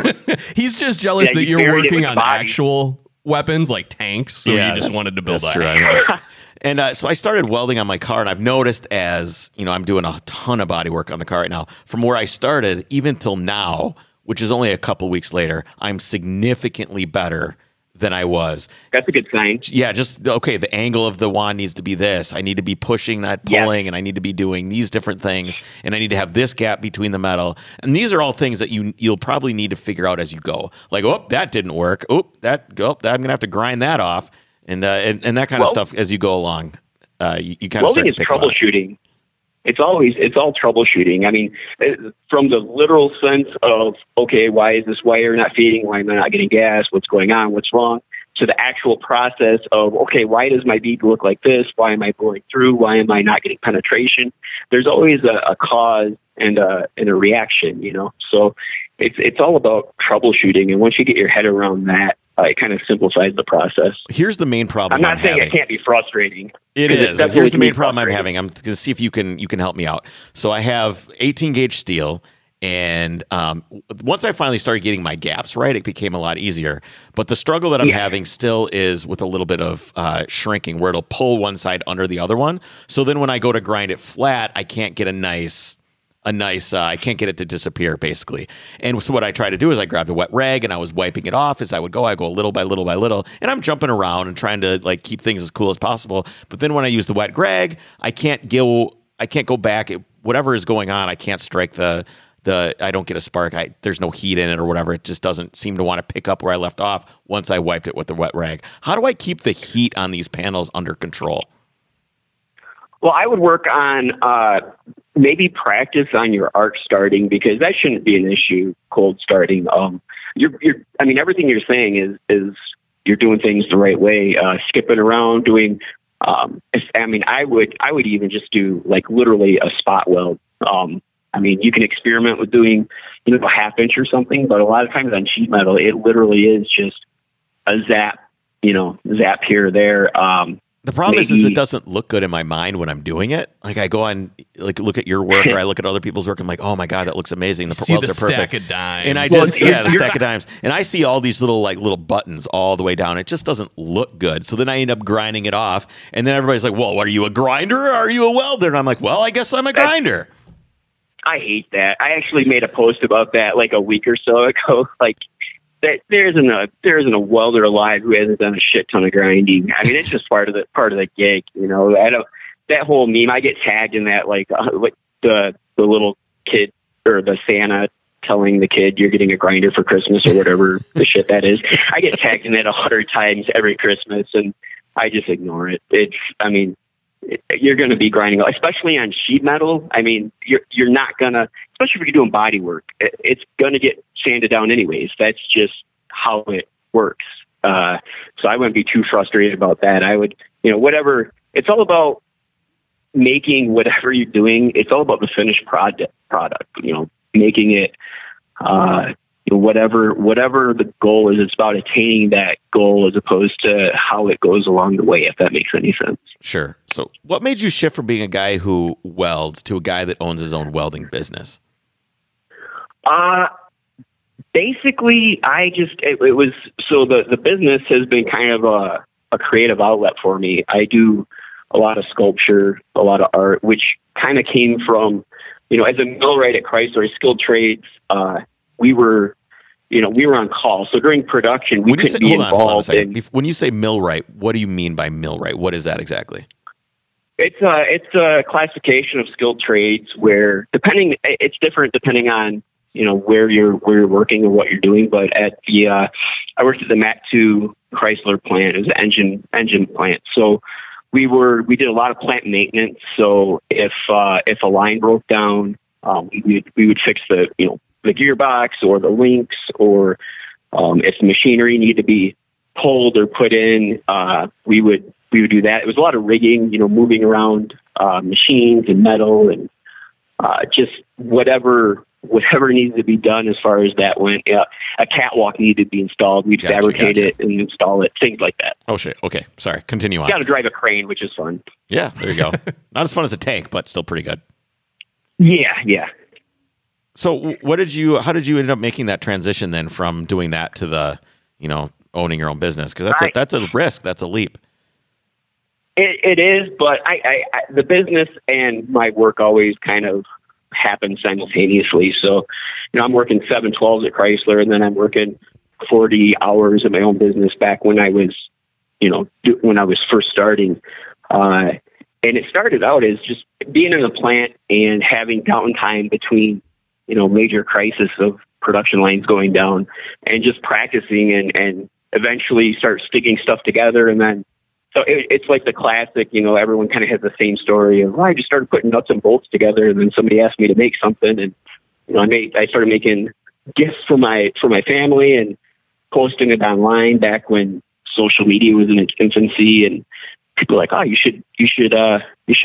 it. He's just jealous that you're working on actual weapons like tanks, so he just wanted to build that. And so I started welding on my car, and I've noticed as, you know, I'm doing a ton of body work on the car right now. From where I started, even till now, which is only a couple weeks later, I'm significantly better than I was. That's a good sign. Yeah, just, okay, the angle of the wand needs to be this. I need to be pushing, not pulling, and I need to be doing these different things, and I need to have this gap between the metal. And these are all things that you'll probably need to figure out as you go. Like, oh, that didn't work. Oh, I'm going to have to grind that off, and that kind of stuff as you go along. You kind of start to pick up. Welding is troubleshooting. It's all troubleshooting. I mean, from the literal sense of, okay, why is this wire not feeding? Why am I not getting gas? What's going on? What's wrong? To the actual process of, okay, why does my bead look like this? Why am I blowing through? Why am I not getting penetration? There's always a cause and a reaction, you know? So it's all about troubleshooting. And once you get your head around that, it kind of simplifies the process. Here's the main problem I'm not saying having. It can't be frustrating. It is. Here's the main problem I'm having. I'm going to see if you can help me out. So I have 18-gauge steel, and once I finally started getting my gaps right, it became a lot easier. But the struggle that I'm having still is with a little bit of shrinking, where it'll pull one side under the other one. So then when I go to grind it flat, I can't get a nice, I can't get it to disappear, basically. And so what I try to do is I grabbed a wet rag and I was wiping it off as I go little by little by little, and I'm jumping around and trying to, like, keep things as cool as possible. But then when I use the wet rag, I can't go back. Whatever is going on, I can't strike the I don't get a spark. There's no heat in it or whatever. It just doesn't seem to want to pick up where I left off once I wiped it with the wet rag. How do I keep the heat on these panels under control? Well, I would work on maybe practice on your arc starting, because that shouldn't be an issue, cold starting. Everything you're saying is you're doing things the right way, skipping around, doing, I would even just do, like, literally a spot weld. You can experiment with doing, you know, a half inch or something, but a lot of times on sheet metal, it literally is just a zap here or there. The problem is it doesn't look good in my mind when I'm doing it. Like, I go on, like, look at your work, or I look at other people's work. I'm like, oh my God, that looks amazing. The welds are perfect. See the stack of dimes. And I just, the stack of dimes. And I see all these little buttons all the way down. It just doesn't look good. So then I end up grinding it off. And then everybody's like, well, are you a grinder or are you a welder? And I'm like, well, I guess I'm a grinder. I hate that. I actually made a post about that like a week or so ago. Like, there isn't a welder alive who hasn't done a shit ton of grinding. I mean, it's just part of the gig, you know. I don't, that whole meme, I get tagged in that, like the little kid or the Santa telling the kid you're getting a grinder for Christmas or whatever the shit that is. I get tagged in that 100 times every Christmas, and I just ignore it. It's, I mean, you're going to be grinding, especially on sheet metal. I mean, you're not going to, especially if you're doing body work, it's going to get sanded down anyways. That's just how it works. So I wouldn't be too frustrated about that. I would, whatever, it's all about making whatever you're doing. It's all about the finished product, making it, whatever the goal is, it's about attaining that goal as opposed to how it goes along the way, if that makes any sense. Sure. So what made you shift from being a guy who welds to a guy that owns his own welding business? Basically, the business has been kind of a creative outlet for me. I do a lot of sculpture, a lot of art, which kind of came from, as a millwright at Chrysler, skilled trades, we were on call. So during production, we couldn't be involved. When you say millwright, what do you mean by millwright? What is that exactly? It's a classification of skilled trades where it's different depending on, where you're working or what you're doing. But at the, I worked at the Mat 2 Chrysler plant. It was an engine plant. So we did a lot of plant maintenance. So if a line broke down, we would fix the, the gearbox or the links, or if machinery needed to be pulled or put in, we would do that. It was a lot of rigging, moving around machines and metal and just whatever needed to be done as far as that went. Yeah, a catwalk needed to be installed. We'd fabricate it and install it, things like that. Oh shit. Okay, sorry. Continue on. You got to drive a crane, which is fun. Yeah, there you go. Not as fun as a tank, but still pretty good. Yeah. So how did you end up making that transition then from doing that to the, owning your own business? Because that's a risk. That's a leap. It is, but I the business and my work always kind of happen simultaneously. So, I'm working 7/12s at Chrysler, and then I'm working 40 hours at my own business back when I was, when I was first starting. And it started out as just being in a plant and having downtime between, major crisis of production lines going down, and just practicing and eventually start sticking stuff together. And then, so it's like the classic, everyone kind of has the same story of, I just started putting nuts and bolts together. And then somebody asked me to make something, and, I started making gifts for my family and posting it online back when social media was in its infancy, and people were like, you should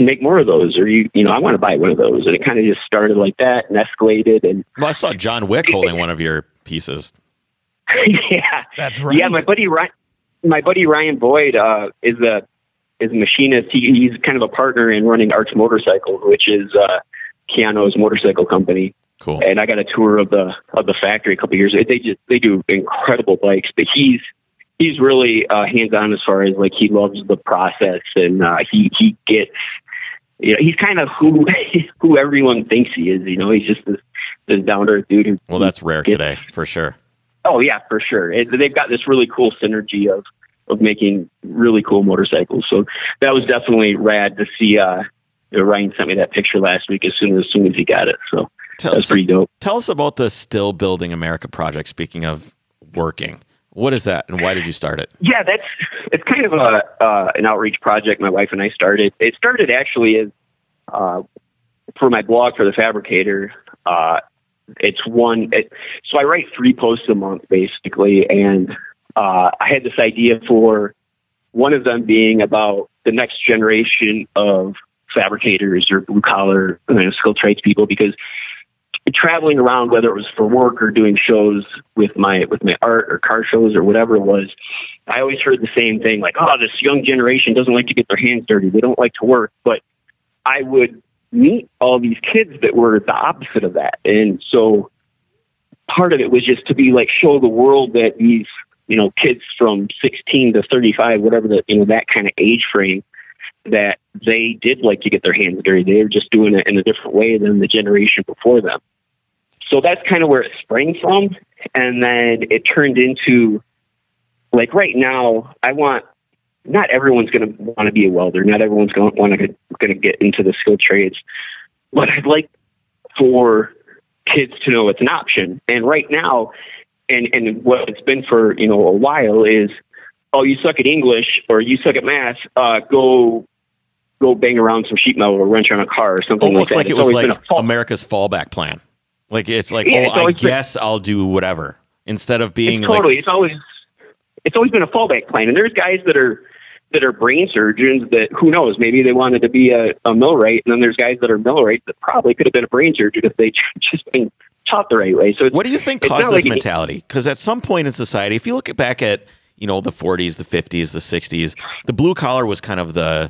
make more of those, or I want to buy one of those. And it kind of just started like that and escalated. And I saw John Wick holding one of your pieces. Yeah, that's right. Yeah, my buddy Ryan Boyd is a machinist. He's kind of a partner in running Arch Motorcycles, which is Keanu's motorcycle company. Cool. And I got a tour of the factory a couple of years ago. They do incredible bikes, but he's really hands-on as far as, he loves the process, and he gets, he's kind of who everyone thinks he is, he's just this down-to-earth dude. Well, that's rare today, for sure. Oh, yeah, for sure. They've got this really cool synergy of making really cool motorcycles, so that was definitely rad to see. Ryan sent me that picture last week as soon as he got it, so that's pretty dope. Tell us about the Still Building America project, speaking of working. What is that, and why did you start it? Yeah, it's kind of an outreach project my wife and I started. It started actually as for my blog for The Fabricator. So I write 3 posts a month, basically, and I had this idea for one of them being about the next generation of fabricators or blue-collar skilled tradespeople, because traveling around, whether it was for work or doing shows with my art or car shows or whatever it was, I always heard the same thing, this young generation doesn't like to get their hands dirty. They don't like to work. But I would meet all these kids that were the opposite of that. And so part of it was just to be show the world that these, kids from 16 to 35, whatever that kind of age frame, that they did like to get their hands dirty. They were just doing it in a different way than the generation before them. So that's kind of where it sprang from. And then it turned into, right now, not everyone's going to want to be a welder. Not everyone's going to get into the skilled trades. But I'd like for kids to know it's an option. And right now, and what it's been for, a while is, oh, you suck at English or you suck at math, go go bang around some sheet metal or wrench on a car or something almost like that. Almost like it was like America's fallback plan. Like it's like, yeah, oh, I guess I'll do whatever instead of being totally. Like, it's always been a fallback plan. And there's guys that are brain surgeons that, who knows, maybe they wanted to be a millwright. And then there's guys that are millwrights that probably could have been a brain surgeon if they just been taught the right way. So what do you think caused this mentality? Because at some point in society, if you look back at, you know, the 40s, the 50s, the 60s, the blue collar was kind of the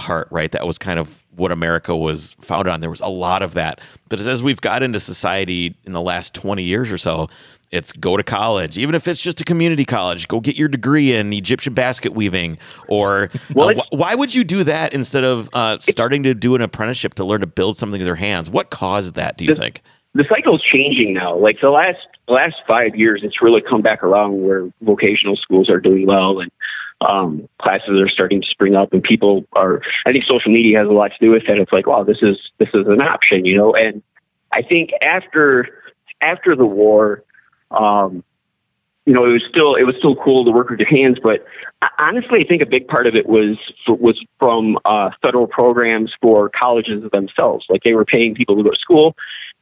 heart, right? That was kind of what America was founded on. There was a lot of that. But as we've got into society in the last 20 years or so, it's go to college, even if it's just a community college, go get your degree in Egyptian basket weaving. Or why would you do that instead of starting to do an apprenticeship to learn to build something with your hands? What caused that, do you think? The cycle's changing now. Like the last 5 years, it's really come back around where vocational schools are doing well and classes are starting to spring up, and people are, I think social media has a lot to do with it. It's like, wow, this is an option, you know? And I think after the war, you know, it was still cool to work with your hands, but honestly, I think a big part of it was from federal programs for colleges themselves. Like they were paying people to go to school,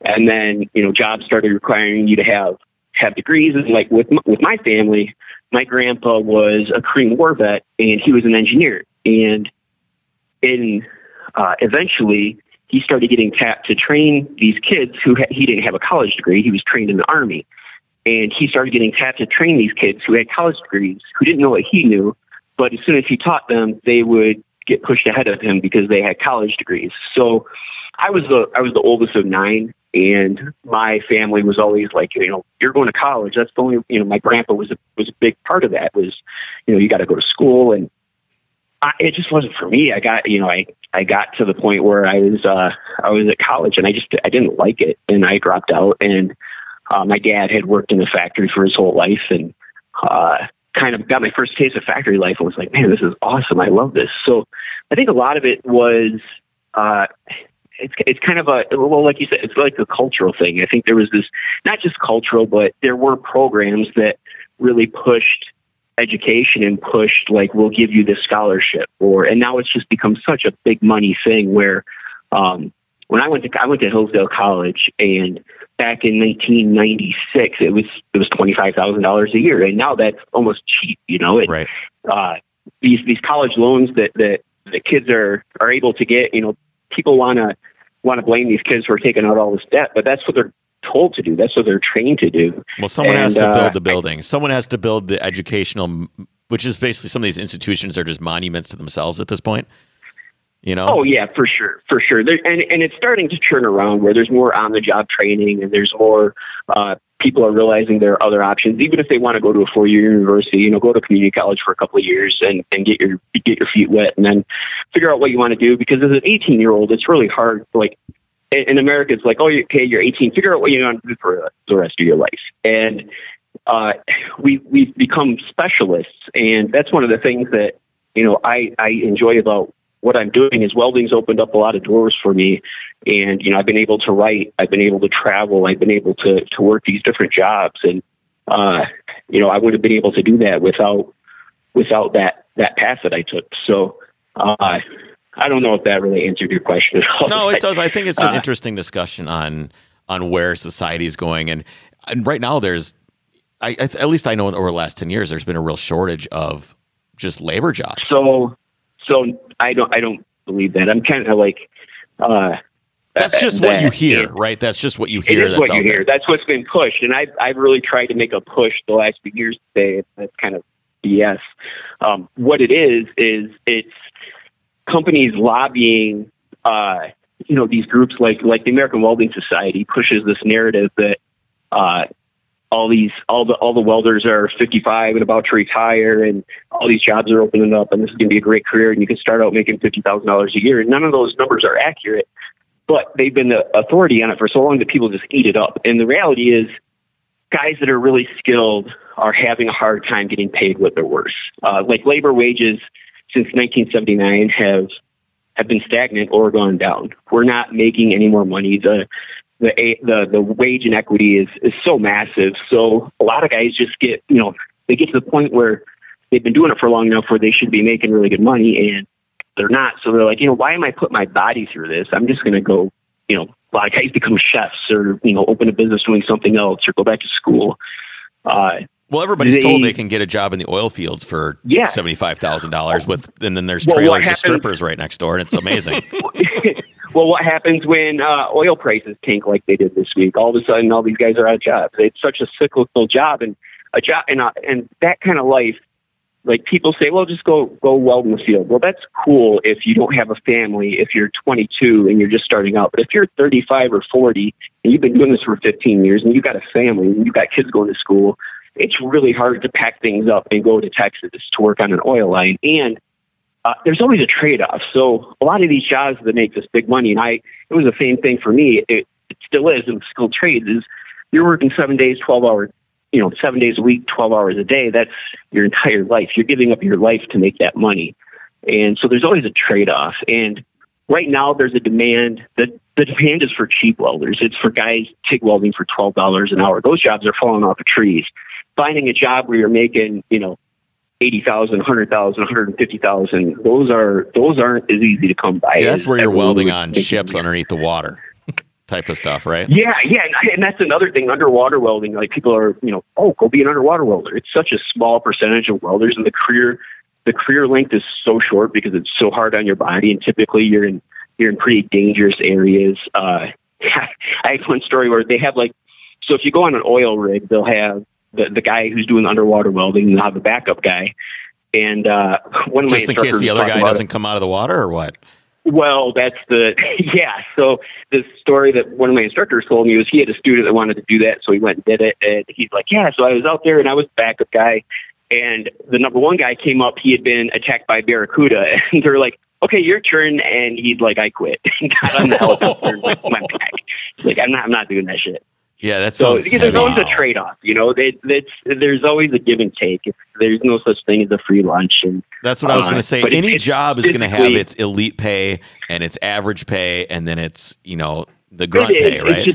and then, you know, jobs started requiring you to have degrees. And like with my family, my grandpa was a Korean War vet, and he was an engineer. And eventually, he started getting tapped to train these kids who he didn't have a college degree. He was trained in the Army. And he started getting tapped to train these kids who had college degrees, who didn't know what he knew, but as soon as he taught them, they would get pushed ahead of him because they had college degrees. So I was the oldest of 9, and my family was always like, you know, you're going to college. That's the only, you know, my grandpa was a big part of that, was, you know, you got to go to school. And it just wasn't for me. I got to the point where I was at college, and I didn't like it, and I dropped out. And my dad had worked in the factory for his whole life, and kind of got my first taste of factory life and was like, man, this is awesome. I love this. So I think a lot of it was, it's kind of well, like you said, it's like a cultural thing. I think there was this, not just cultural, but there were programs that really pushed education and pushed like, we'll give you this scholarship, and now it's just become such a big money thing where, when I went to Hillsdale College, and back in 1996, it was $25,000 a year, and now that's almost cheap, you know. And, right. These college loans that the kids are able to get, you know, people want to blame these kids for taking out all this debt, but that's what they're told to do. That's what they're trained to do. Well, someone has to build the building. Someone has to build the educational, which is basically some of these institutions are just monuments to themselves at this point. You know? Oh yeah, for sure. There, and it's starting to turn around where there's more on-the-job training, and there's more people are realizing there are other options. Even if they want to go to a four-year university, you know, go to community college for a couple of years and get your feet wet, and then figure out what you want to do. Because as an 18-year-old, it's really hard. Like in America, it's like, oh, okay, you're 18, figure out what you want to do for the rest of your life. And we've become specialists, and that's one of the things that, you know, I enjoy about what I'm doing is welding's opened up a lot of doors for me. And, you know, I've been able to write, I've been able to travel, I've been able to work these different jobs. And, you know, I would have been able to do that without that path that I took. So, I don't know if that really answered your question at all. No, it does. I think it's an interesting discussion on where society is going. And right now there's, at least I know over the last 10 years, there's been a real shortage of just labor jobs. So I don't believe that. I'm kind of like, that's just what you hear, yeah. Right? That's just what you hear. That's what you hear. That's what's been pushed. And I've really tried to make a push the last few years to say that's kind of BS. What it is it's companies lobbying, you know, these groups like the American Welding Society pushes this narrative that, all the welders are 55 and about to retire, and all these jobs are opening up, and this is going to be a great career, and you can start out making $50,000 a year. And none of those numbers are accurate, but they've been the authority on it for so long that people just eat it up. And the reality is, guys that are really skilled are having a hard time getting paid what they're worth. Like labor wages since 1979 have been stagnant or gone down. We're not making any more money. The wage inequity is so massive. So a lot of guys just get, you know, they get to the point where they've been doing it for long enough where they should be making really good money, and they're not. So they're like, you know, why am I putting my body through this? I'm just going to go, you know, a lot of guys become chefs or, you know, open a business doing something else or go back to school. Well, everybody's told they can get a job in the oil fields for $75,000 with, and then there's trailers of strippers right next door, and it's amazing. Well, what happens when oil prices tank like they did this week? All of a sudden, all these guys are out of jobs. It's such a cyclical job, and that kind of life. Like people say, well, just go weld in the field. Well, that's cool if you don't have a family, if you're 22 and you're just starting out. But if you're 35 or 40 and you've been doing this for 15 years and you've got a family and you've got kids going to school, it's really hard to pack things up and go to Texas to work on an oil line. And there's always a trade-off. So a lot of these jobs that make this big money, and it was the same thing for me. It still is in skilled trades. Is you're working 7 days, 12 hours, you know, 7 days a week, 12 hours a day. That's your entire life. You're giving up your life to make that money. And so there's always a trade-off. And right now there's a demand that the demand is for cheap welders. It's for guys TIG welding for $12 an hour. Those jobs are falling off of trees. Finding a job where you're making, you know, 80,000, 100,000, 150,000, those aren't as easy to come by. Yeah, that's where you're welding on ships underneath the water. Type of stuff, right? Yeah. And that's another thing, underwater welding. Like people are, you know, oh, go be an underwater welder. It's such a small percentage of welders, and the career length is so short because it's so hard on your body. And typically you're in pretty dangerous areas. I had one story where they have like, so if you go on an oil rig, they'll have the guy who's doing underwater welding, and they'll have a backup guy. And one just in case the other guy doesn't come out of the water or what? Well, so the story that one of my instructors told me was he had a student that wanted to do that. So he went and did it. And he's like, yeah, so I was out there and I was backup guy. And the number one guy came up. He had been attacked by barracuda. And they're like, okay, your turn. And he's like, I quit. And got on the helicopter and like, went back. Like, I'm not doing that shit. Yeah, that's so. There's always a trade-off, you know. There's always a give and take. There's no such thing as a free lunch. And that's what I was going to say. Any job is going to have its elite pay and its average pay, and then it's, you know, the grunt pay, right?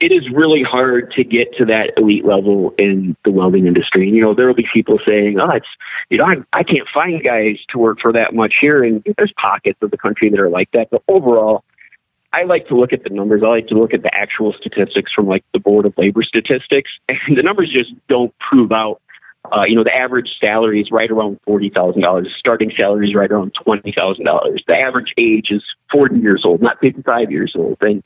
It is really hard to get to that elite level in the welding industry. And, you know, there will be people saying, "Oh, it's, you know, I can't find guys to work for that much here." And there's pockets of the country that are like that, but overall, I like to look at the numbers. I like to look at the actual statistics from like the Board of Labor Statistics, and the numbers just don't prove out. You know, the average salary is right around $40,000. Starting salary is right around $20,000. The average age is 40 years old, not 55 years old. And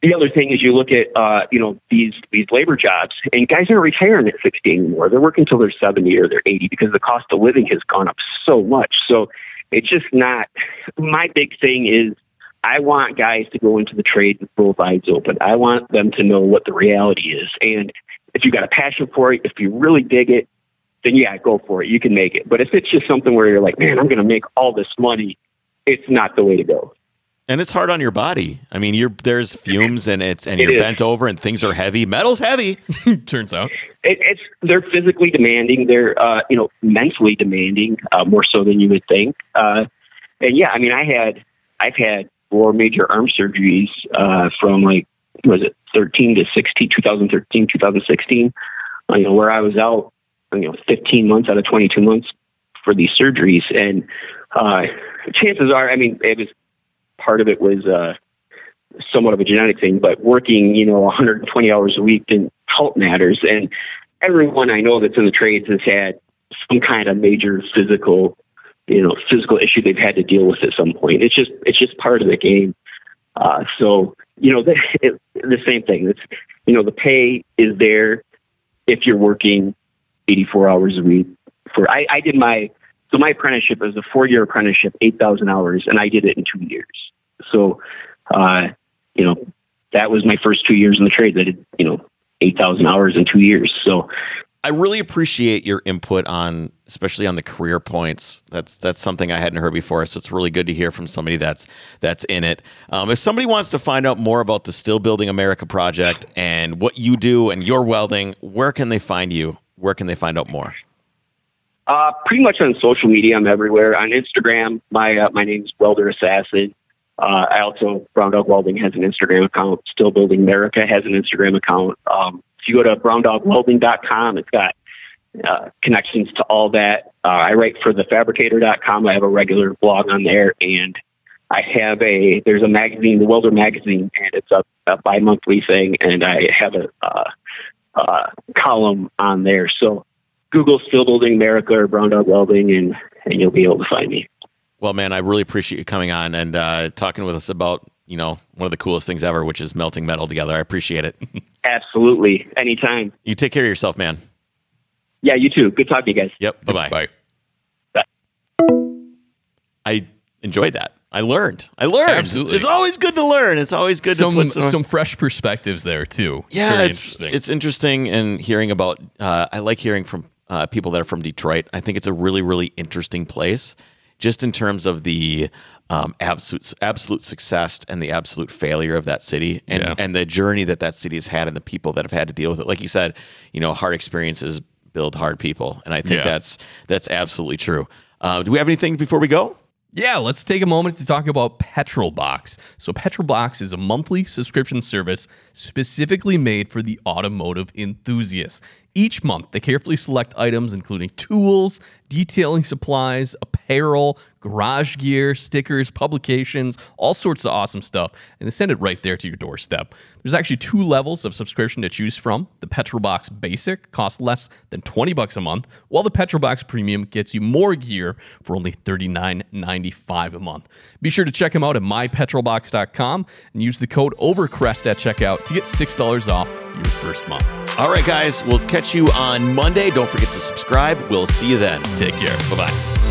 the other thing is, you look at you know, these labor jobs, and guys aren't retiring at 60 anymore. They're working till they're 70 or they're 80 because the cost of living has gone up so much. So it's just not. My big thing is, I want guys to go into the trade with both eyes open. I want them to know what the reality is. And if you got a passion for it, if you really dig it, then yeah, go for it. You can make it. But if it's just something where you're like, man, I'm going to make all this money, it's not the way to go. And it's hard on your body. I mean, there's fumes and you're bent over and things are heavy. Metal's heavy. Turns out they're physically demanding. They're, you know, mentally demanding, more so than you would think. And yeah, I mean, I've had 4 major arm surgeries from 13 to 16, 2013, 2016, you know, where I was out, you know, 15 months out of 22 months for these surgeries. And chances are, I mean, part of it was somewhat of a genetic thing, but working, you know, 120 hours a week didn't help matters. And everyone I know that's in the trades has had some kind of major physical issue they've had to deal with at some point. It's just part of the game. So, you know, the same thing. It's, you know, the pay is there if you're working 84 hours a week. My apprenticeship was a 4-year apprenticeship, 8,000 hours, and I did it in 2 years. So, you know, that was my first 2 years in the trade. I did, you know, 8,000 hours in 2 years. So, I really appreciate your input on, especially on the career points. That's something I hadn't heard before, so it's really good to hear from somebody that's in it. If somebody wants to find out more about the Still Building America project and what you do and your welding, where can they find you? Where can they find out more? Pretty much on social media. I'm everywhere. On Instagram, my name's Welder Assassin. I also, Brown Dog Welding has an Instagram account. Still Building America has an Instagram account. If you go to brown dog welding.com, it's got connections to all that. I write for the fabricator.com. I have a regular blog on there, and I have there's a magazine, the Welder Magazine, and it's a bi-monthly thing, and I have a column on there. So Google Still Building America or Brown Dog Welding, and you'll be able to find me. Well, man, I really appreciate you coming on and talking with us about, you know, one of the coolest things ever, which is melting metal together. I appreciate it. Absolutely. Anytime. You take care of yourself, man. Yeah, you too. Good talking to you guys. Yep. Bye-bye. Bye. Bye. I enjoyed that. I learned. Absolutely. It's always good to learn. It's always good to put some fresh perspectives there, too. Yeah, it's interesting. And hearing about, I like hearing from people that are from Detroit. I think it's a really, really interesting place, just in terms of the absolute success and the absolute failure of that city, and the journey that city has had, and the people that have had to deal with it. Like you said, you know, hard experiences build hard people, and I think that's absolutely true. Do we have anything before we go? Yeah, let's take a moment to talk about Petrol Box. So Petrol Box is a monthly subscription service specifically made for the automotive enthusiast. Each month, they carefully select items including tools, detailing supplies, apparel, garage gear, stickers, publications, all sorts of awesome stuff, and they send it right there to your doorstep. There's actually two levels of subscription to choose from. The Petrol Box Basic costs less than $20 a month, while the Petrol Box Premium gets you more gear for only $39.95 a month. Be sure to check them out at mypetrolbox.com and use the code Overcrest at checkout to get $6 off your first month. All right, guys, we'll catch you on Monday. Don't forget to subscribe. We'll see you then. Take care. Bye-bye.